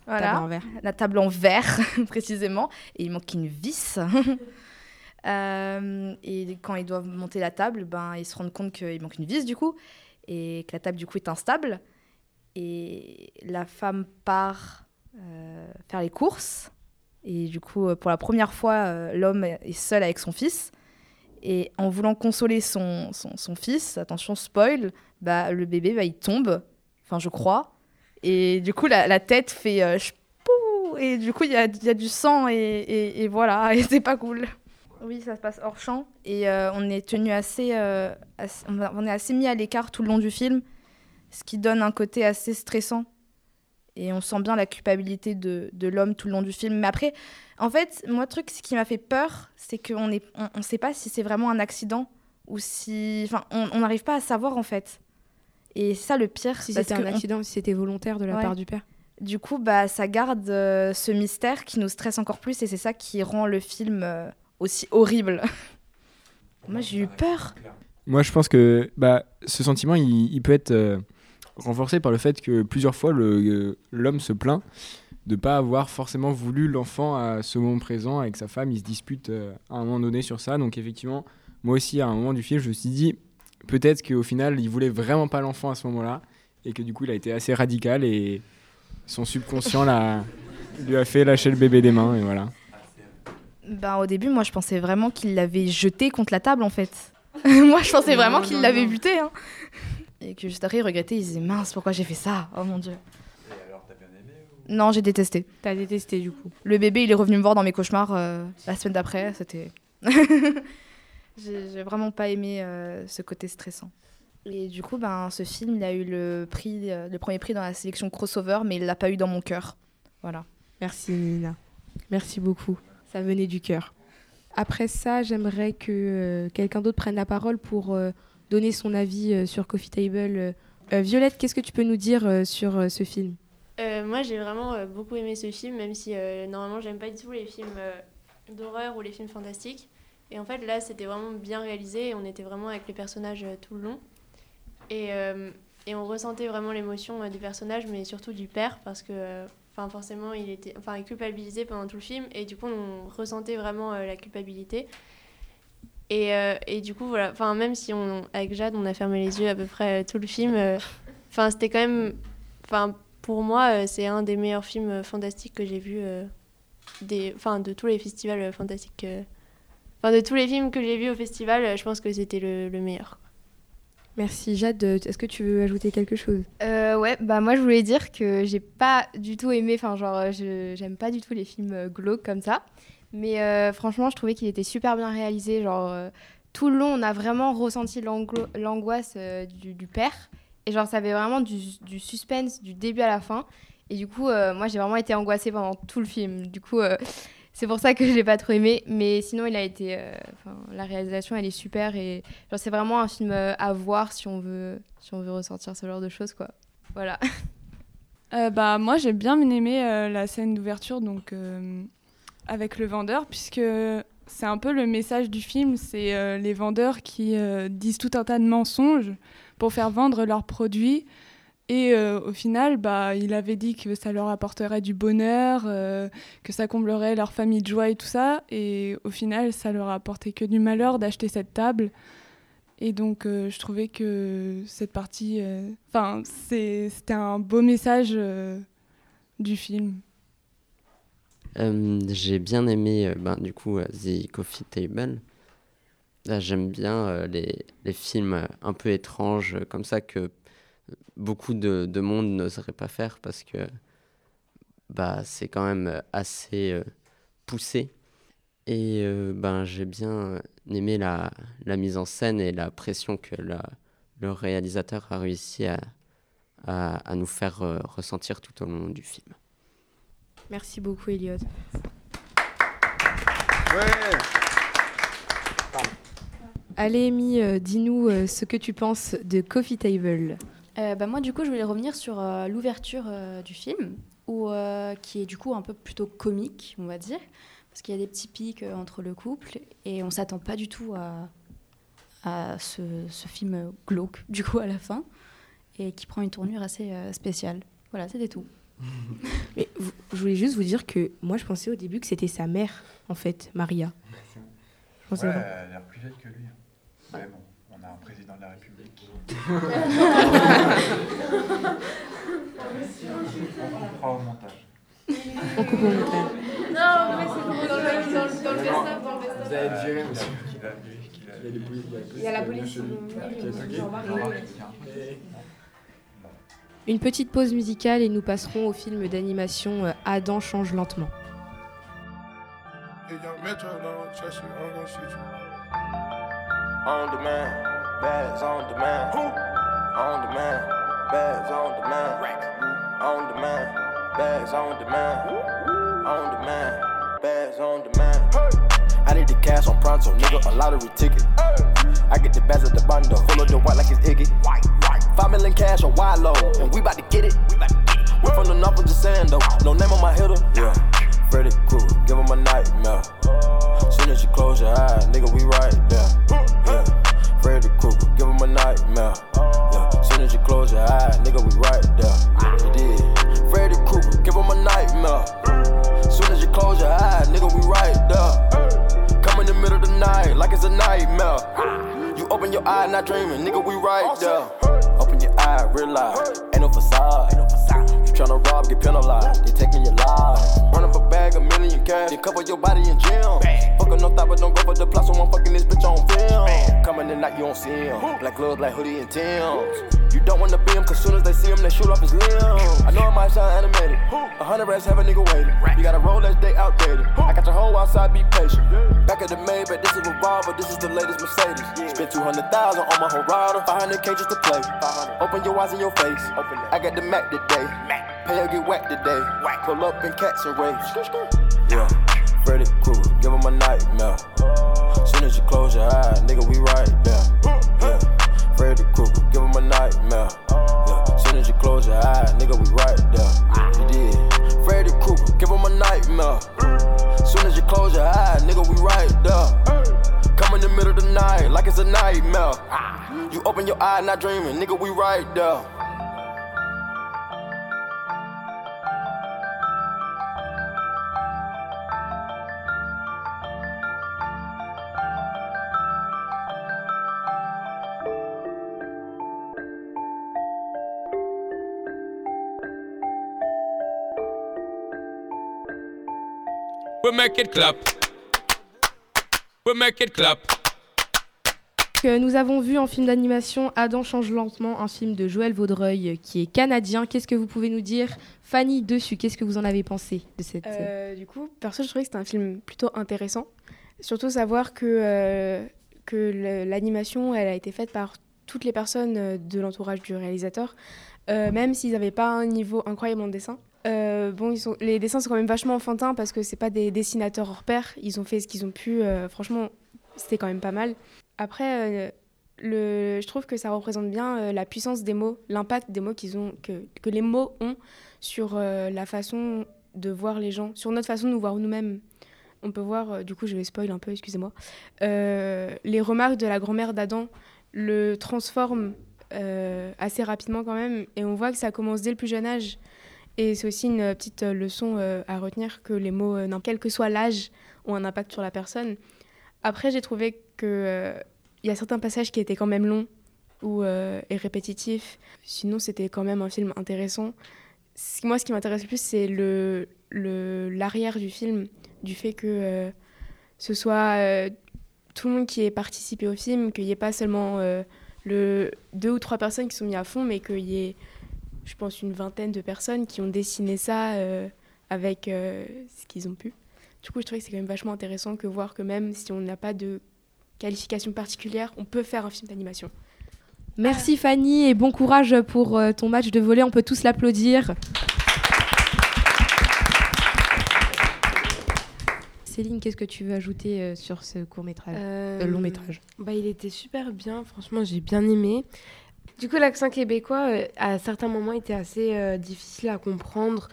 Voilà. Table en verre. La table en verre, précisément. Et il manque une vis. euh, et quand ils doivent monter la table, ben, ils se rendent compte qu'il manque une vis, du coup. Et que la table, du coup, est instable. Et la femme part euh, faire les courses. Et du coup, pour la première fois, euh, l'homme est seul avec son fils. Et en voulant consoler son, son, son fils, attention, spoil, bah, le bébé, bah, il tombe, enfin, je crois. Et du coup, la, la tête fait... Euh, chpou, et du coup, il y a, y a du sang et, et, et voilà, et c'est pas cool. Oui, ça se passe hors champ. Et euh, on est tenu assez, euh, assez... On est assez mis à l'écart tout le long du film, ce qui donne un côté assez stressant. Et on sent bien la culpabilité de, de l'homme tout le long du film. Mais après, en fait, moi, le truc, ce qui m'a fait peur, c'est qu'on ne on, on sait pas si c'est vraiment un accident ou si... Enfin, on n'arrive pas à savoir, en fait. Et c'est ça le pire. Si c'était un accident on... ou si c'était volontaire de la ouais. part du père. Du coup, bah, ça garde euh, ce mystère qui nous stresse encore plus. Et c'est ça qui rend le film euh, aussi horrible. Moi, j'ai eu peur. Moi, je pense que bah, ce sentiment, il, il peut être... Euh... renforcé par le fait que plusieurs fois le, l'homme se plaint de ne pas avoir forcément voulu l'enfant à ce moment présent avec sa femme. Ils se disputent à un moment donné sur ça. Donc effectivement, moi aussi, à un moment du film, je me suis dit peut-être qu'au final, il ne voulait vraiment pas l'enfant à ce moment-là et que du coup, il a été assez radical et son subconscient l'a, lui a fait lâcher le bébé des mains. Et voilà. Ben, au début, moi, je pensais vraiment qu'il l'avait jeté contre la table, en fait. Moi, je pensais vraiment non, qu'il non, l'avait non. buté. Hein. Et que juste après, il regrettait, il disait « Mince, pourquoi j'ai fait ça ? Oh mon Dieu !» Et alors, t'as bien aimé ou... Non, j'ai détesté. T'as détesté, du coup. Le bébé, il est revenu me voir dans mes cauchemars euh, la semaine d'après, c'était... j'ai, j'ai vraiment pas aimé euh, ce côté stressant. Et du coup, ben, ce film, il a eu le, prix, euh, le premier prix dans la sélection crossover, mais il l'a pas eu dans mon cœur. Voilà. Merci, Nina. Merci beaucoup. Ça venait du cœur. Après ça, j'aimerais que euh, quelqu'un d'autre prenne la parole pour... Euh, donner son avis euh, sur Coffee Table. Euh, Violette, qu'est-ce que tu peux nous dire euh, sur euh, ce film ? euh, Moi, j'ai vraiment euh, beaucoup aimé ce film, même si euh, normalement, j'aime pas du tout les films euh, d'horreur ou les films fantastiques. Et en fait, là, c'était vraiment bien réalisé. Et on était vraiment avec les personnages euh, tout le long. Et, euh, et on ressentait vraiment l'émotion euh, des personnages, mais surtout du père, parce que euh, forcément, il était culpabilisé pendant tout le film. Et du coup, on ressentait vraiment euh, la culpabilité. Et, euh, et du coup, voilà, enfin, même si on, avec Jade, on a fermé les yeux à peu près euh, tout le film, enfin, euh, c'était quand même, enfin, pour moi, euh, c'est un des meilleurs films euh, fantastiques que j'ai vu, enfin, euh, de tous les festivals euh, fantastiques, enfin, euh, de tous les films que j'ai vus au festival, euh, je pense que c'était le, le meilleur. Merci Jade, est-ce que tu veux ajouter quelque chose ? euh, Ouais, bah moi je voulais dire que j'ai pas du tout aimé, enfin, genre, je, j'aime pas du tout les films euh, glauques comme ça. Mais euh, franchement, je trouvais qu'il était super bien réalisé. Genre, euh, tout le long, on a vraiment ressenti l'anglo- l'angoisse euh, du, du père. Et genre, ça avait vraiment du, du suspense du début à la fin. Et du coup, euh, moi, j'ai vraiment été angoissée pendant tout le film. Du coup, euh, c'est pour ça que je l'ai pas trop aimé. Mais sinon, il a été, euh, la réalisation, elle est super. Et genre, c'est vraiment un film à voir si on veut, si on veut ressentir ce genre de choses, quoi. Voilà. Euh, bah, moi, j'ai bien aimé euh, la scène d'ouverture, donc... Euh... avec le vendeur, puisque c'est un peu le message du film, c'est euh, les vendeurs qui euh, disent tout un tas de mensonges pour faire vendre leurs produits. Et euh, au final, bah, il avait dit que ça leur apporterait du bonheur, euh, que ça comblerait leur famille de joie et tout ça. Et au final, ça leur a apporté que du malheur d'acheter cette table. Et donc, euh, je trouvais que cette partie... Enfin, euh, c'est, c'était un beau message euh, du film. Euh, j'ai bien aimé euh, ben, du coup euh, The Coffee Table. Là, j'aime bien euh, les, les films euh, un peu étranges euh, comme ça que beaucoup de, de monde n'oserait pas faire parce que bah, c'est quand même euh, assez euh, poussé. Et euh, ben, j'ai bien aimé la, la mise en scène et la pression que la, le réalisateur a réussi à, à, à nous faire euh, ressentir tout au long du film. Merci beaucoup, Elliot. Ouais. Allez, Amy, euh, dis-nous euh, ce que tu penses de Coffee Table. Euh, bah, moi, du coup, je voulais revenir sur euh, l'ouverture euh, du film, où, euh, qui est du coup un peu plutôt comique, on va dire, parce qu'il y a des petits pics euh, entre le couple, et on ne s'attend pas du tout à, à ce, ce film glauque, du coup, à la fin, et qui prend une tournure assez euh, spéciale. Voilà, c'était tout. Mais vous, je voulais juste vous dire que moi je pensais au début que c'était sa mère en fait, Maria. Je ouais, elle a l'air plus jeune que lui. Ouais, bon, on a un président de la République. On comprend au montage. On comprend au montage. Non, mais c'est pour dans le dans le, dans le best-up, dans le best-up. Vous avez Jerry aussi. Il y a la police. Une petite pause musicale et nous passerons au film d'animation Adam change lentement. I need the cash on pronto, nigga, a lottery ticket. I get the bags at the bundle, full of the white like it's Iggy. Five million cash on wide low, and we bout to get it. We from the north, I'm just saying though, no name on my hitter. Yeah, Freddy Krueger, give him a nightmare. Soon as you close your eyes, nigga, we right there. Yeah, Freddy Krueger, give him a nightmare. Yeah, soon as you close your eyes, nigga, we right there. You did, Freddy Krueger, give him a nightmare. Soon as you close your eyes, nigga, we right there. Come in the middle of the night, like it's a nightmare. You open your eye, not dreaming, nigga, we right there. Open your eye, realize, ain't no facade. You tryna rob, get penalized, they taking your life. Run up a bag, a million cash, they cover your body in gym. Fuckin' no thought, but don't go for the plot, so I'm fucking this bitch on film. Coming in the night, you don't see him, black gloves, black hoodie and Timbs. You don't wanna be him, cause soon as they see him, they shoot off his limb. I know I might sound animated, a hundred rats have a nigga waiting. You gotta roll that day outdated, I got your whole outside, be patient. Back at the Maybach, but this is a revolver, this is the latest Mercedes. Spent two hundred thousand on my Horada, five hundred k just to play. Open your eyes and your face, I got the Mac today. Pay or get whacked today, pull up in cats and raves. Yeah, Freddy Krueger, give him a nightmare. Soon as you close your eyes, nigga, we right there. Yeah, Freddy Krueger, give him a nightmare. Yeah, soon as you close your eyes, nigga, we right there. You did, Freddy Krueger, give him a nightmare. Soon as you close your eyes, nigga, we right there. Come in the middle of the night, like it's a nightmare. You open your eye, not dreaming, nigga, we right there. We make it clap. We make it clap. Nous avons vu en film d'animation Adam change lentement, un film de Joël Vaudreuil qui est canadien. Qu'est-ce que vous pouvez nous dire, Fanny, dessus? Qu'est-ce que vous en avez pensé de cette... Euh, du coup, perso, je trouvais que c'était un film plutôt intéressant. Surtout savoir que, euh, que l'animation, elle a été faite par toutes les personnes de l'entourage du réalisateur, euh, même s'ils n'avaient pas un niveau incroyable en dessin. Euh, bon, ils sont, les dessins sont quand même vachement enfantins parce que c'est pas des dessinateurs hors pair. Ils ont fait ce qu'ils ont pu. Euh, franchement, c'était quand même pas mal. Après, euh, le, je trouve que ça représente bien euh, la puissance des mots, l'impact des mots qu'ils ont, que, que les mots ont sur euh, la façon de voir les gens, sur notre façon de nous voir nous-mêmes. On peut voir, euh, du coup, je vais spoil un peu, excusez-moi. Euh, les remarques de la grand-mère d'Adam le transforment euh, assez rapidement quand même, et on voit que ça commence dès le plus jeune âge. Et c'est aussi une petite leçon euh, à retenir, que les mots, euh, non, quel que soit l'âge, ont un impact sur la personne. Après, j'ai trouvé qu'il euh, y a certains passages qui étaient quand même longs ou euh, et répétitifs. Sinon, c'était quand même un film intéressant. C'est, moi, ce qui m'intéresse le plus, c'est le, le, l'arrière du film, du fait que euh, ce soit euh, tout le monde qui ait participé au film, qu'il n'y ait pas seulement euh, le, deux ou trois personnes qui sont mises à fond, mais qu'il y ait... je pense une vingtaine de personnes qui ont dessiné ça euh, avec euh, ce qu'ils ont pu. Du coup, je trouvais que c'est quand même vachement intéressant que voir que même si on n'a pas de qualification particulière, on peut faire un film d'animation. Merci Fanny et bon courage pour ton match de volley, on peut tous l'applaudir. Céline, qu'est-ce que tu veux ajouter euh, sur ce court-métrage, euh, euh, long-métrage ? Bah, il était super bien, franchement, j'ai bien aimé. Du coup, l'accent québécois, euh, à certains moments, était assez euh, difficile à comprendre.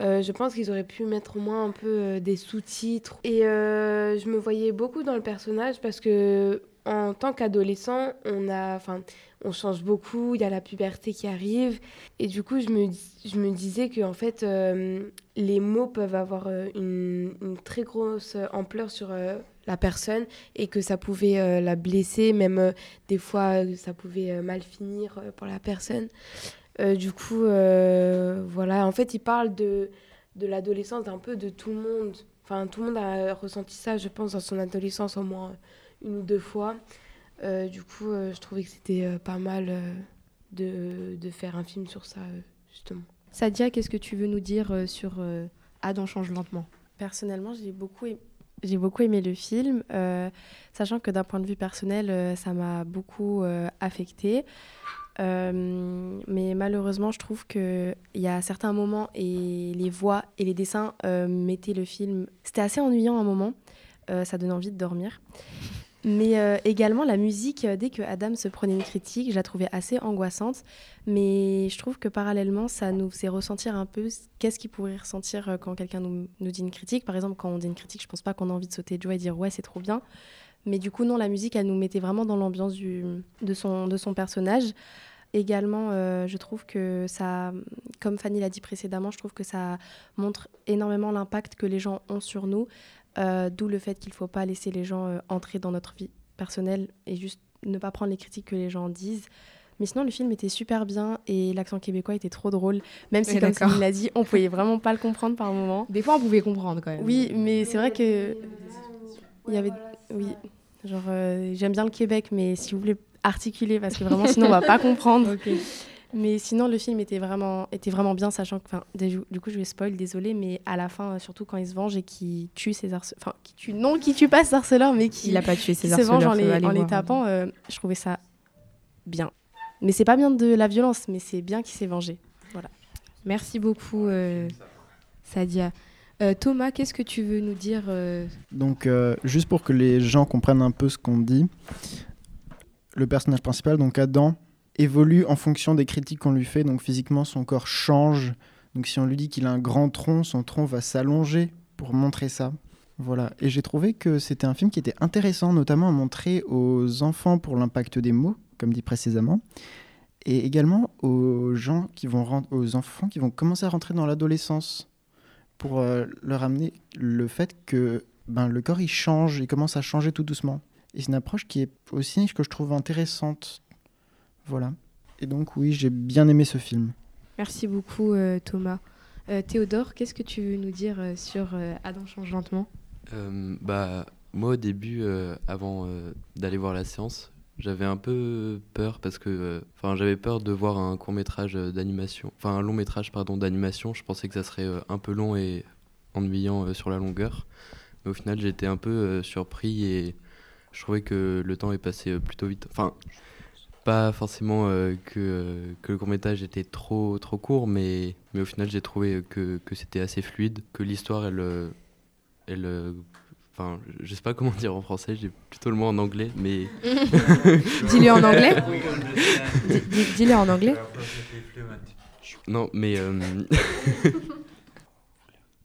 Euh, je pense qu'ils auraient pu mettre au moins un peu euh, des sous-titres. Et euh, je me voyais beaucoup dans le personnage parce que, en tant qu'adolescent, on a, enfin, on change beaucoup, il y a la puberté qui arrive. Et du coup, je me, je me disais que en fait, euh, les mots peuvent avoir une, une très grosse ampleur sur euh, la personne et que ça pouvait euh, la blesser, même euh, des fois, ça pouvait euh, mal finir euh, pour la personne. Euh, du coup, euh, voilà. En fait, il parle de, de l'adolescence, un peu de tout le monde. Enfin, tout le monde a ressenti ça, je pense, dans son adolescence au moins une ou deux fois. Euh, du coup, euh, je trouvais que c'était euh, pas mal euh, de, de faire un film sur ça, euh, justement. Sadia, qu'est-ce que tu veux nous dire euh, sur euh, Adam change lentement ? Personnellement, j'ai beaucoup, aimé, j'ai beaucoup aimé le film, euh, sachant que d'un point de vue personnel, euh, ça m'a beaucoup euh, affectée. Euh, mais malheureusement, je trouve qu'il y a certains moments et les voix et les dessins euh, mettaient le film... C'était assez ennuyant à un moment, euh, ça donnait envie de dormir. Mais euh, également, la musique, euh, dès que Adam se prenait une critique, je la trouvais assez angoissante. Mais je trouve que parallèlement, ça nous faisait ressentir un peu qu'est-ce qu'il pourrait ressentir euh, quand quelqu'un nous, nous dit une critique. Par exemple, quand on dit une critique, je pense pas qu'on a envie de sauter de joie et dire « ouais, c'est trop bien ». Mais du coup, non, la musique, elle nous mettait vraiment dans l'ambiance du, de, son, de son personnage. Également, euh, je trouve que ça, comme Fanny l'a dit précédemment, je trouve que ça montre énormément l'impact que les gens ont sur nous. Euh, d'où le fait qu'il ne faut pas laisser les gens euh, entrer dans notre vie personnelle et juste ne pas prendre les critiques que les gens disent. Mais sinon, le film était super bien et l'accent québécois était trop drôle. Même si, oui, comme il l'a dit, on ne pouvait vraiment pas le comprendre par moment. Des fois, on pouvait comprendre quand même. Oui, mais oui, c'est vrai que... Il y avait... Oui, genre euh, j'aime bien le Québec, mais s'il vous plaît, articulez, parce que vraiment, sinon, on ne va pas comprendre. Okay. Mais sinon, le film était vraiment, était vraiment bien, sachant que, enfin, du coup, je vais spoil, désolé, mais à la fin, surtout quand il se venge et qu'il tue ses harceleurs, enfin, qui tue, non, qui tue pas ses harceleurs, mais qui, il a pas tué ses harceleurs, se venge en les, en voir, les tapant, euh, je trouvais ça bien. Mais c'est pas bien de la violence, mais c'est bien qu'il s'est vengé. Voilà. Merci beaucoup, euh, Sadia. Euh, Thomas, qu'est-ce que tu veux nous dire euh... Donc, euh, juste pour que les gens comprennent un peu ce qu'on dit, le personnage principal, donc Adam, évolue en fonction des critiques qu'on lui fait, donc physiquement son corps change, donc si on lui dit qu'il a un grand tronc, son tronc va s'allonger pour montrer ça, voilà. Et j'ai trouvé que c'était un film qui était intéressant, notamment à montrer aux enfants pour l'impact des mots, comme dit précédemment, et également aux gens qui vont rent- aux enfants qui vont commencer à rentrer dans l'adolescence, pour euh, leur amener le fait que ben, le corps il change, il commence à changer tout doucement, et c'est une approche qui est aussi que je trouve intéressante. Voilà. Et donc, oui, j'ai bien aimé ce film. Merci beaucoup, euh, Thomas. Euh, Théodore, qu'est-ce que tu veux nous dire euh, sur euh, Adam change lentement ? euh, bah, Moi, au début, euh, avant euh, d'aller voir la séance, j'avais un peu peur parce que... Enfin, euh, j'avais peur de voir un court-métrage euh, d'animation... Enfin, un long-métrage, pardon, d'animation. Je pensais que ça serait euh, un peu long et ennuyant euh, sur la longueur. Mais au final, j'étais un peu euh, surpris et je trouvais que le temps est passé euh, plutôt vite. Enfin... Pas forcément euh, que, euh, que le court-métrage était trop, trop court, mais, mais au final, j'ai trouvé que, que c'était assez fluide, que l'histoire, elle... elle enfin, je sais pas comment dire en français, j'ai plutôt le mot en anglais, mais... Dis-le en anglais. Dis-le en anglais. Non, mais... Euh...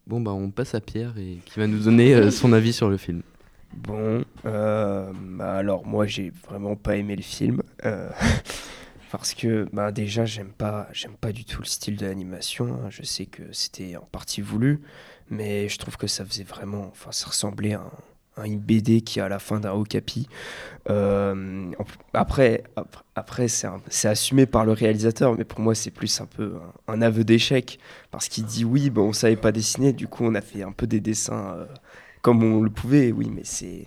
bon, bah, on passe à Pierre, et qui va nous donner euh, son avis sur le film. Bon, euh, bah alors moi j'ai vraiment pas aimé le film euh, parce que bah déjà j'aime pas, j'aime pas du tout le style de l'animation. Hein. Je sais que c'était en partie voulu, mais je trouve que ça faisait vraiment, enfin ça ressemblait à, un, à une B D qui est à la fin d'un Okapi. Euh, après, après, après c'est, un, c'est assumé par le réalisateur, mais pour moi c'est plus un peu un, un aveu d'échec parce qu'il dit oui, bah on savait pas dessiner, du coup on a fait un peu des dessins. Euh, Comme on le pouvait, oui, mais c'est...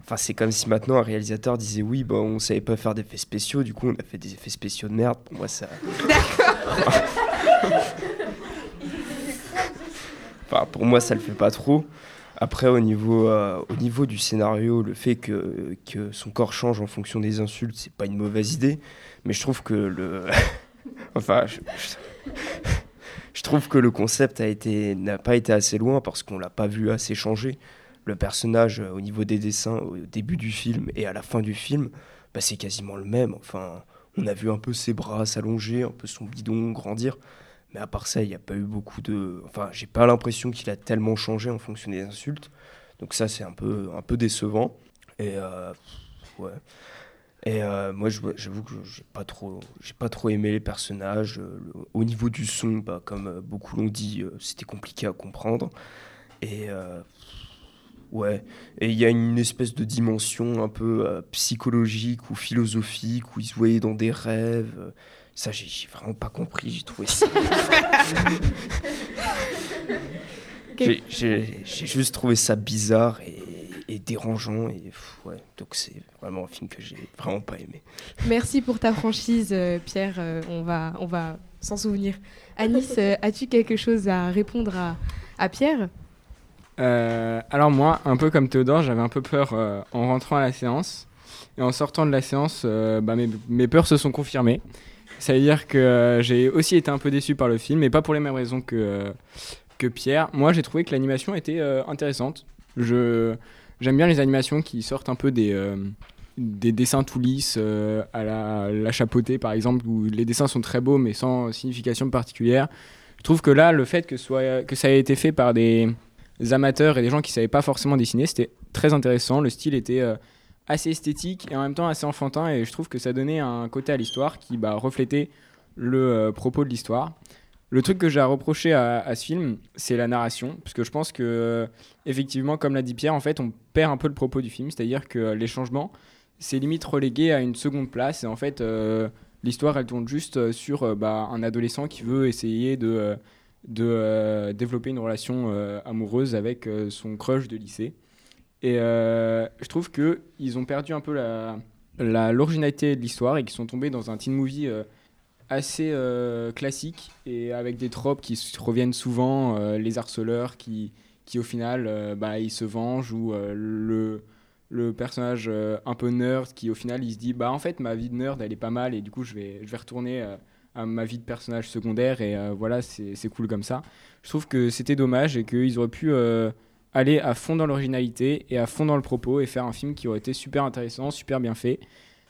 Enfin, c'est comme si maintenant un réalisateur disait « Oui, bah, on savait pas faire d'effets spéciaux, du coup, on a fait des effets spéciaux de merde. » Pour moi, ça... D'accord. Enfin, pour moi, ça le fait pas trop. Après, au niveau, euh, au niveau du scénario, le fait que, que son corps change en fonction des insultes, c'est pas une mauvaise idée, mais je trouve que le... enfin, je, je... je trouve que le concept a été, n'a pas été assez loin parce qu'on l'a pas vu assez changer. Le personnage, au niveau des dessins, au début du film et à la fin du film, bah, c'est quasiment le même. Enfin, on a vu un peu ses bras s'allonger, un peu son bidon grandir. Mais à part ça, il n'y a pas eu beaucoup de... Enfin, j'ai pas l'impression qu'il a tellement changé en fonction des insultes. Donc ça, c'est un peu, un peu décevant. Et, euh, ouais. Et euh, moi, j'avoue que j'ai pas trop, j'ai pas trop aimé les personnages. Au niveau du son, bah, comme beaucoup l'ont dit, c'était compliqué à comprendre. Et euh, ouais. Et il y a une espèce de dimension un peu euh, psychologique ou philosophique où ils se voyaient dans des rêves... Ça, j'ai, j'ai vraiment pas compris, j'ai trouvé ça. j'ai, j'ai, j'ai juste trouvé ça bizarre et, et dérangeant. Et, pff, ouais, donc, c'est vraiment un film que j'ai vraiment pas aimé. Merci pour ta franchise, euh, Pierre. Euh, on va, on va s'en souvenir. Anis, euh, as-tu quelque chose à répondre à, à Pierre ? euh, Alors, moi, un peu comme Théodore, j'avais un peu peur euh, en rentrant à la séance. Et en sortant de la séance, euh, bah, mes, mes peurs se sont confirmées. Ça veut dire que euh, j'ai aussi été un peu déçu par le film, mais pas pour les mêmes raisons que, euh, que Pierre. Moi, j'ai trouvé que l'animation était euh, intéressante. Je, j'aime bien les animations qui sortent un peu des, euh, des dessins tout lisses, euh, à la, la Chapeautée, par exemple, où les dessins sont très beaux, mais sans signification particulière. Je trouve que là, le fait que, soit, que ça ait été fait par des amateurs et des gens qui ne savaient pas forcément dessiner, c'était très intéressant. Le style était... Euh, assez esthétique et en même temps assez enfantin, et je trouve que ça donnait un côté à l'histoire qui bah, reflétait le euh, propos de l'histoire. Le truc que j'ai à reprocher à, à ce film, c'est la narration, parce que je pense que euh, effectivement, comme l'a dit Pierre, en fait, on perd un peu le propos du film, c'est-à-dire que euh, les changements, c'est limite relégué à une seconde place, et en fait, euh, l'histoire, elle tourne juste sur euh, bah, un adolescent qui veut essayer de, euh, de euh, développer une relation euh, amoureuse avec euh, son crush de lycée. Et euh, je trouve qu'ils ont perdu un peu la, la, l'originalité de l'histoire et qu'ils sont tombés dans un teen movie euh, assez euh, classique et avec des tropes qui reviennent souvent, euh, les harceleurs qui, qui au final, euh, bah, ils se vengent, ou euh, le, le personnage euh, un peu nerd qui au final, il se dit bah, « en fait, ma vie de nerd, elle est pas mal et du coup, je vais, je vais retourner euh, à ma vie de personnage secondaire et euh, voilà, c'est, c'est cool comme ça ». Je trouve que c'était dommage et qu'ils auraient pu... Euh, aller à fond dans l'originalité et à fond dans le propos et faire un film qui aurait été super intéressant, super bien fait.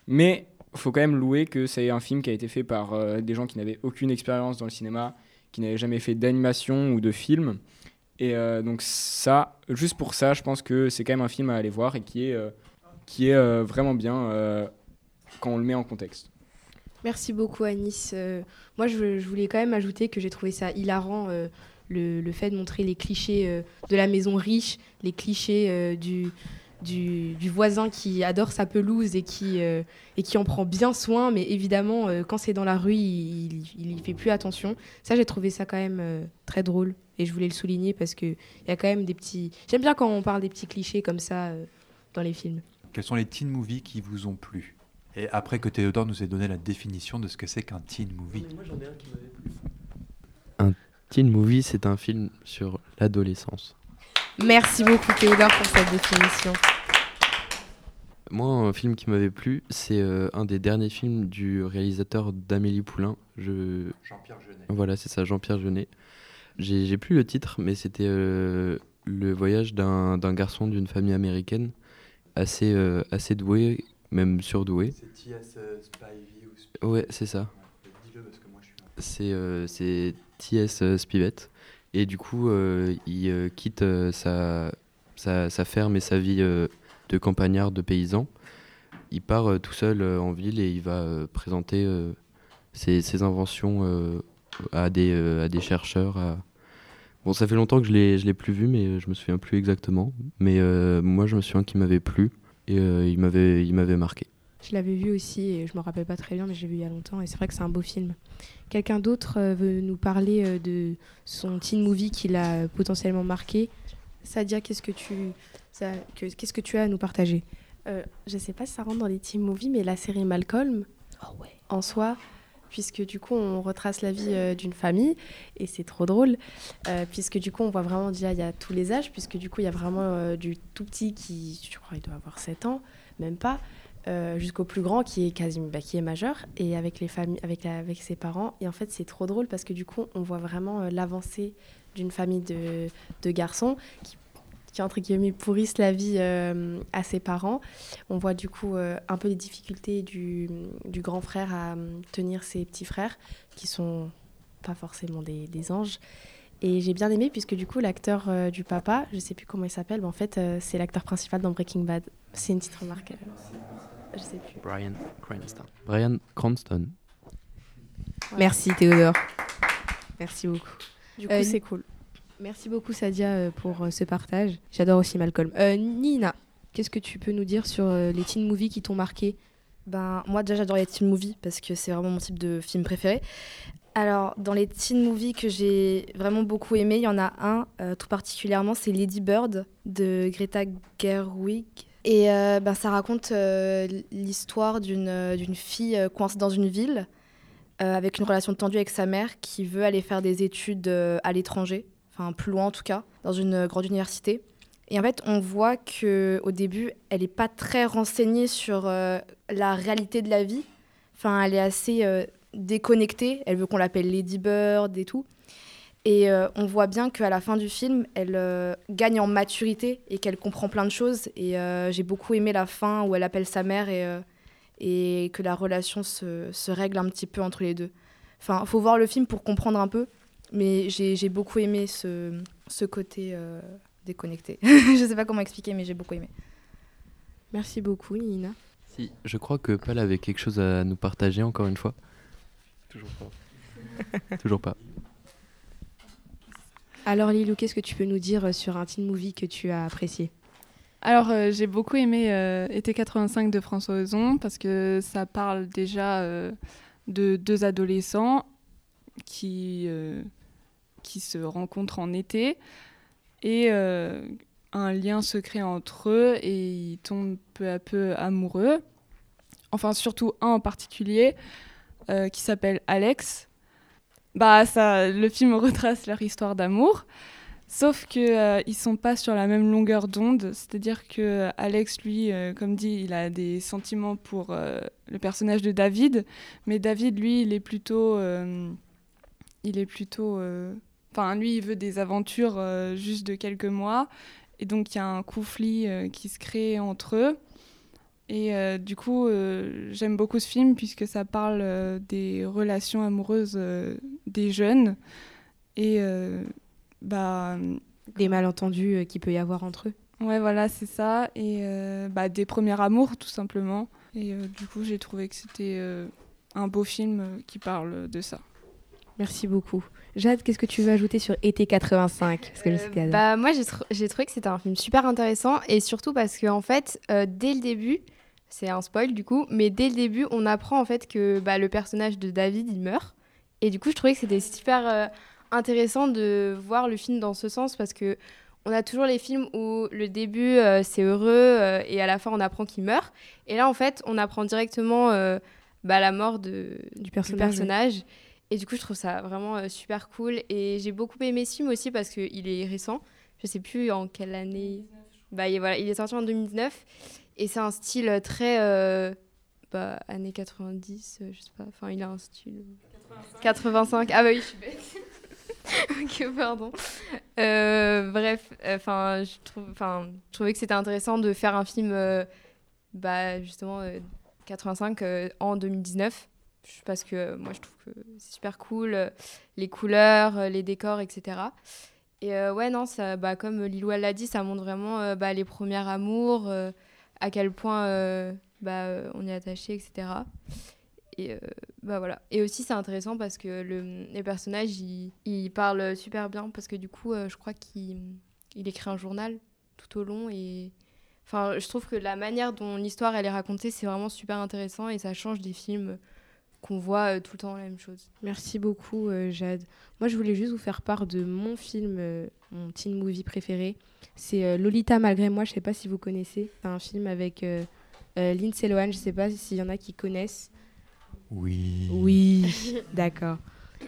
Mais il faut quand même louer que c'est un film qui a été fait par euh, des gens qui n'avaient aucune expérience dans le cinéma, qui n'avaient jamais fait d'animation ou de film. Et euh, donc ça, juste pour ça, je pense que c'est quand même un film à aller voir et qui est, euh, qui est euh, vraiment bien euh, quand on le met en contexte. Merci beaucoup, Anis. Euh, moi, je, je voulais quand même ajouter que j'ai trouvé ça hilarant, euh, Le, le fait de montrer les clichés euh, de la maison riche, les clichés euh, du, du, du voisin qui adore sa pelouse et qui, euh, et qui en prend bien soin, mais évidemment, euh, quand c'est dans la rue, il, il, il fait plus attention. Ça, j'ai trouvé ça quand même euh, très drôle, et je voulais le souligner parce qu'il y a quand même des petits... J'aime bien quand on parle des petits clichés comme ça euh, dans les films. Quels sont les teen movies qui vous ont plu ? Et après que Théodore nous ait donné la définition de ce que c'est qu'un teen movie. Non, mais moi, j'en ai un qui m'avait plu. Un Teen Movie, c'est un film sur l'adolescence. Merci beaucoup Théodore pour cette définition. Moi, un film qui m'avait plu, c'est euh, un des derniers films du réalisateur d'Amélie Poulain. Je... Jean-Pierre Jeunet. Voilà, c'est ça, Jean-Pierre Jeunet. J'ai, j'ai plus le titre, mais c'était euh, le voyage d'un, d'un garçon d'une famille américaine, assez, euh, assez doué, même surdoué. C'est T S Uh, Spivey ou Spivey. Ouais, c'est ça. Ouais, dis-le parce que moi je suis... C'est... Euh, c'est... T S Spivett, et du coup euh, il euh, quitte euh, sa, sa, sa ferme et sa vie euh, de campagnard, de paysan. Il part euh, tout seul euh, en ville et il va euh, présenter euh, ses, ses inventions euh, à, des, euh, à des chercheurs à... Bon, ça fait longtemps que je l'ai, je l'ai plus vu, mais je me souviens plus exactement, mais euh, moi je me souviens qu'il m'avait plu et euh, il, m'avait, il m'avait marqué. Je l'avais vu aussi, et je ne me rappelle pas très bien, mais je l'ai vu il y a longtemps, et c'est vrai que c'est un beau film. Quelqu'un d'autre euh, veut nous parler euh, de son teen movie qui l'a potentiellement marqué. Sadia, qu'est-ce que tu, ça, que, qu'est-ce que tu as à nous partager ? euh, Je ne sais pas si ça rentre dans les teen movies, mais la série Malcolm, oh ouais. En soi, puisque du coup on retrace la vie euh, d'une famille et c'est trop drôle euh, puisque du coup on voit vraiment, déjà il y a tous les âges, puisque du coup il y a vraiment euh, du tout petit qui, je crois il doit avoir sept ans, même pas, euh, jusqu'au plus grand qui est quasiment, bah, qui est majeur, et avec les familles, avec, la, avec ses parents, et en fait c'est trop drôle parce que du coup on voit vraiment euh, l'avancée d'une famille de, de garçons qui qui entre guillemets pourrissent la vie euh, à ses parents. On voit du coup euh, un peu les difficultés du, du grand frère à euh, tenir ses petits frères, qui sont pas forcément des, des anges. Et j'ai bien aimé puisque du coup l'acteur euh, du papa, je sais plus comment il s'appelle, mais en fait euh, c'est l'acteur principal dans Breaking Bad. C'est une petite remarque, euh, je sais plus. Bryan Cranston. Bryan Cranston. Ouais. Merci Théodore. Merci beaucoup. Du coup euh, c'est cool. Merci beaucoup Sadia pour ce partage. J'adore aussi Malcolm. Euh, Nina, qu'est-ce que tu peux nous dire sur les teen movies qui t'ont marqué ? Ben, moi déjà j'adore les teen movies parce que c'est vraiment mon type de film préféré. Alors dans les teen movies que j'ai vraiment beaucoup aimé, il y en a un euh, tout particulièrement, c'est Lady Bird de Greta Gerwig. Et euh, ben, ça raconte euh, l'histoire d'une, d'une fille coincée dans une ville euh, avec une relation tendue avec sa mère qui veut aller faire des études euh, à l'étranger. Enfin, plus loin en tout cas, dans une grande université. Et en fait, on voit qu'au début, elle n'est pas très renseignée sur euh, la réalité de la vie. Enfin, elle est assez euh, déconnectée. Elle veut qu'on l'appelle Lady Bird et tout. Et euh, on voit bien qu'à la fin du film, elle euh, gagne en maturité et qu'elle comprend plein de choses. Et euh, j'ai beaucoup aimé la fin où elle appelle sa mère et, euh, et que la relation se, se règle un petit peu entre les deux. Enfin, il faut voir le film pour comprendre un peu. Mais j'ai, j'ai beaucoup aimé ce, ce côté euh, déconnecté. Je ne sais pas comment expliquer, mais j'ai beaucoup aimé. Merci beaucoup, Nina. Si, je crois que Paul avait quelque chose à nous partager, encore une fois. Toujours pas. Toujours pas. Alors Lilou, qu'est-ce que tu peux nous dire sur un teen movie que tu as apprécié ? Alors, euh, j'ai beaucoup aimé euh, Été quatre-vingt-cinq de François Ozon, parce que ça parle déjà euh, de deux adolescents qui... Euh, qui se rencontrent en été et euh, un lien se crée entre eux et ils tombent peu à peu amoureux. Enfin, surtout un en particulier euh, qui s'appelle Alex. Bah, ça, le film retrace leur histoire d'amour, sauf qu'ils euh, ne sont pas sur la même longueur d'onde. C'est-à-dire que Alex, lui, euh, comme dit, il a des sentiments pour euh, le personnage de David, mais David, lui, il est plutôt... Euh, il est plutôt... Enfin, euh, lui, il veut des aventures euh, juste de quelques mois. Et donc, il y a un conflit euh, qui se crée entre eux. Et euh, du coup, euh, j'aime beaucoup ce film puisque ça parle euh, des relations amoureuses euh, des jeunes. Et... Euh, bah, des malentendus euh, qu'il peut y avoir entre eux. Ouais, voilà, c'est ça. Et euh, bah, des premiers amours, tout simplement. Et euh, du coup, j'ai trouvé que c'était euh, un beau film euh, qui parle de ça. Merci beaucoup. Jade, qu'est-ce que tu veux ajouter sur Été quatre-vingt-cinq ? Parce que euh, je bah, moi, j'ai, tr- j'ai trouvé que c'était un film super intéressant et surtout parce qu'en en fait, euh, dès le début, c'est un spoil du coup, mais dès le début, on apprend en fait que bah, le personnage de David, il meurt. Et du coup, je trouvais que c'était super euh, intéressant de voir le film dans ce sens parce que on a toujours les films où le début, euh, c'est heureux euh, et à la fin, on apprend qu'il meurt. Et là, en fait, on apprend directement euh, bah, la mort de, du personnage. Du personnage. Oui. Et du coup, je trouve ça vraiment euh, super cool. Et j'ai beaucoup aimé ce film aussi parce qu'il est récent. Je ne sais plus en quelle année... Bah, il, est, voilà, il est sorti en deux mille dix-neuf. Et c'est un style très... Euh, bah, années quatre-vingt-dix, euh, je sais pas. Enfin, il a un style... quatre-vingt-cinq. quatre-vingt-cinq. Ah bah oui, je suis bête. Ok, pardon. Euh, bref, enfin, euh, je, trouve, je trouvais que c'était intéressant de faire un film, euh, bah, justement, euh, quatre-vingt-cinq euh, en deux mille dix-neuf. Parce que euh, moi je trouve que c'est super cool, euh, les couleurs, euh, les décors, et cetera. Et euh, ouais, non, ça, bah, comme Lilou elle l'a dit, ça montre vraiment euh, bah, les premiers amours, euh, à quel point euh, bah, on est attaché, et cetera. Et, euh, bah, voilà. Et aussi c'est intéressant parce que le, les personnages ils, ils parlent super bien parce que du coup euh, je crois qu'il il écrit un journal tout au long et enfin, je trouve que la manière dont l'histoire elle est racontée c'est vraiment super intéressant et ça change des films qu'on voit euh, tout le temps la même chose. Merci beaucoup euh, Jade. Moi je voulais juste vous faire part de mon film, euh, mon teen movie préféré. C'est euh, Lolita malgré moi, je sais pas si vous connaissez. C'est un film avec euh, euh, Lindsay Lohan, je sais pas s'il y en a qui connaissent. Oui. Oui, d'accord.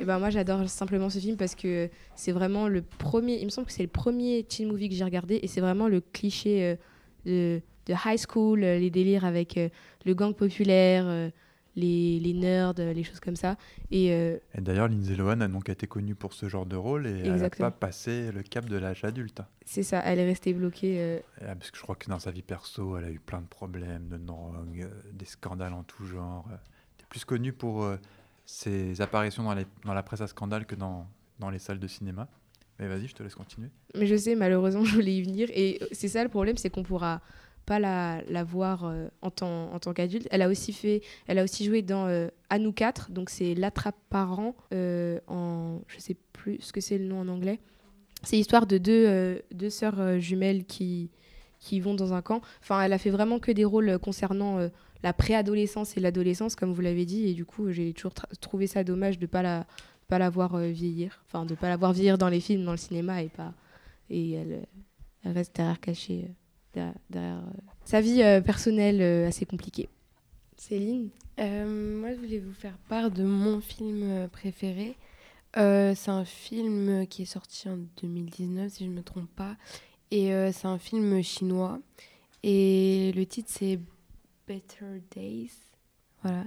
Et ben moi j'adore simplement ce film parce que c'est vraiment le premier, il me semble que c'est le premier teen movie que j'ai regardé, et c'est vraiment le cliché euh, de, de high school, euh, les délires avec euh, le gang populaire, euh, les, les nerds, euh, les choses comme ça. Et, euh, et d'ailleurs Lindsay Lohan a donc été connue pour ce genre de rôle et exactement. Elle n'a pas passé le cap de l'âge adulte. C'est ça, elle est restée bloquée. Euh... Ah, parce que je crois que dans sa vie perso elle a eu plein de problèmes, de drogue, euh, des scandales en tout genre. Elle était plus connue pour... Euh, ses apparitions dans, les, dans la presse à scandale que dans, dans les salles de cinéma. Mais vas-y, je te laisse continuer. Mais je sais, malheureusement, je voulais y venir. Et c'est ça le problème, c'est qu'on ne pourra pas la, la voir euh, en, tant, en tant qu'adulte. Elle a aussi, fait, elle a aussi joué dans euh, À nous quatre, donc c'est L'attrape-parent, euh, en, je ne sais plus ce que c'est le nom en anglais. C'est l'histoire de deux, euh, deux sœurs euh, jumelles qui, qui vont dans un camp. Enfin, elle a fait vraiment que des rôles concernant... Euh, la préadolescence et l'adolescence, comme vous l'avez dit, et du coup, j'ai toujours tra- trouvé ça dommage de pas la pas la voir euh, vieillir, enfin de pas la voir vieillir dans les films, dans le cinéma, et pas et elle, elle reste derrière cachée euh, derrière, derrière euh... sa vie euh, personnelle euh, assez compliquée. Céline, euh, moi je voulais vous faire part de mon film préféré. Euh, c'est un film qui est sorti en deux mille dix-neuf, si je me trompe pas, et euh, c'est un film chinois, et le titre c'est Better Days, voilà.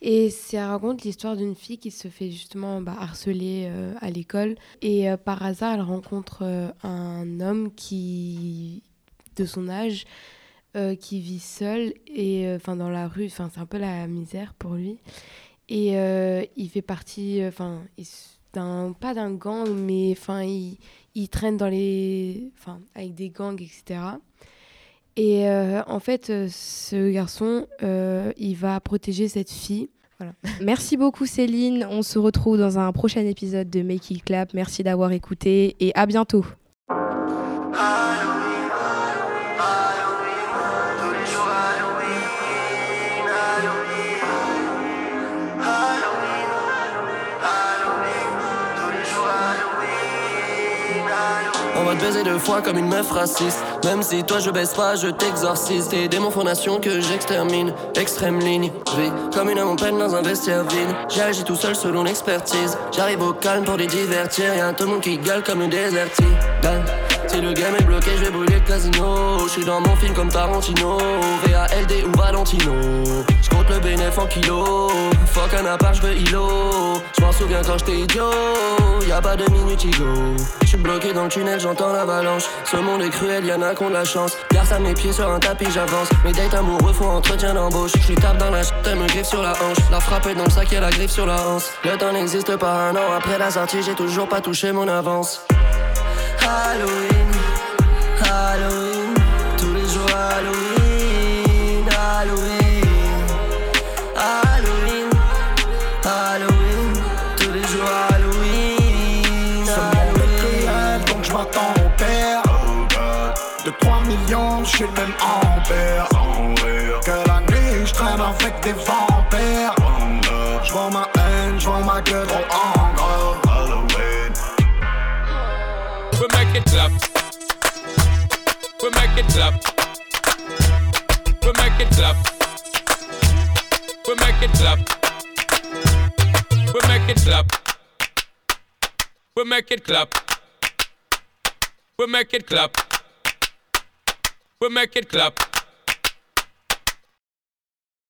Et ça raconte l'histoire d'une fille qui se fait justement bah, harceler euh, à l'école. Et euh, par hasard, elle rencontre euh, un homme qui, de son âge, euh, qui vit seul et enfin euh, dans la rue. Enfin, c'est un peu la misère pour lui. Et euh, il fait partie, enfin, euh, pas d'un gang, mais enfin, il, il traîne dans les, enfin, avec des gangs, et cetera. Et euh, en fait, euh, ce garçon, euh, il va protéger cette fille. Voilà. Merci beaucoup Céline. On se retrouve dans un prochain épisode de Make It Clap. Merci d'avoir écouté et à bientôt. On va te baiser deux fois comme une meuf raciste. Même si toi je baisse pas, je t'exorcise. Tes démons fondation que j'extermine. Extrême ligne, je vis comme une âme en peine dans un vestiaire vide. J'agis tout seul selon l'expertise. J'arrive au calme pour les divertir. Y'a tout le monde qui gueule comme le déserti. Dan, si le game est bloqué, je vais brûler le casino. Je suis dans mon film comme Tarantino, V A L D ou Valentino. Je compte le bénéf en kilo. Fuck un appart, je veux hilo. Je m'en souviens quand j'étais idiot. Y'a pas de minute ego. Je suis bloqué dans le tunnel, j'entends l'avalanche. Ce monde est cruel, y'en a qu'on de la chance. Garde à mes pieds sur un tapis, j'avance. Mes dates amoureux font entretien d'embauche. Je lui tape dans la chute, elle me griffe sur la hanche. La frappe est dans le sac, y'a la griffe sur la hanse. Le temps n'existe pas, un an après la sortie, j'ai toujours pas touché mon avance. Halloween, Halloween, tous les jours Halloween, Halloween, Halloween, Halloween, tous les jours Halloween. Ce monde est cruel, donc je m'attends au père. De trois millions, je suis le même ampère. Que la nuit, je traîne avec des vampires. Je vois ma haine, je vois ma gueule trop en gros. We make it clap. We make it clap. We make it clap. We make it clap. We make it clap. We make it clap. We make it clap. We make it clap.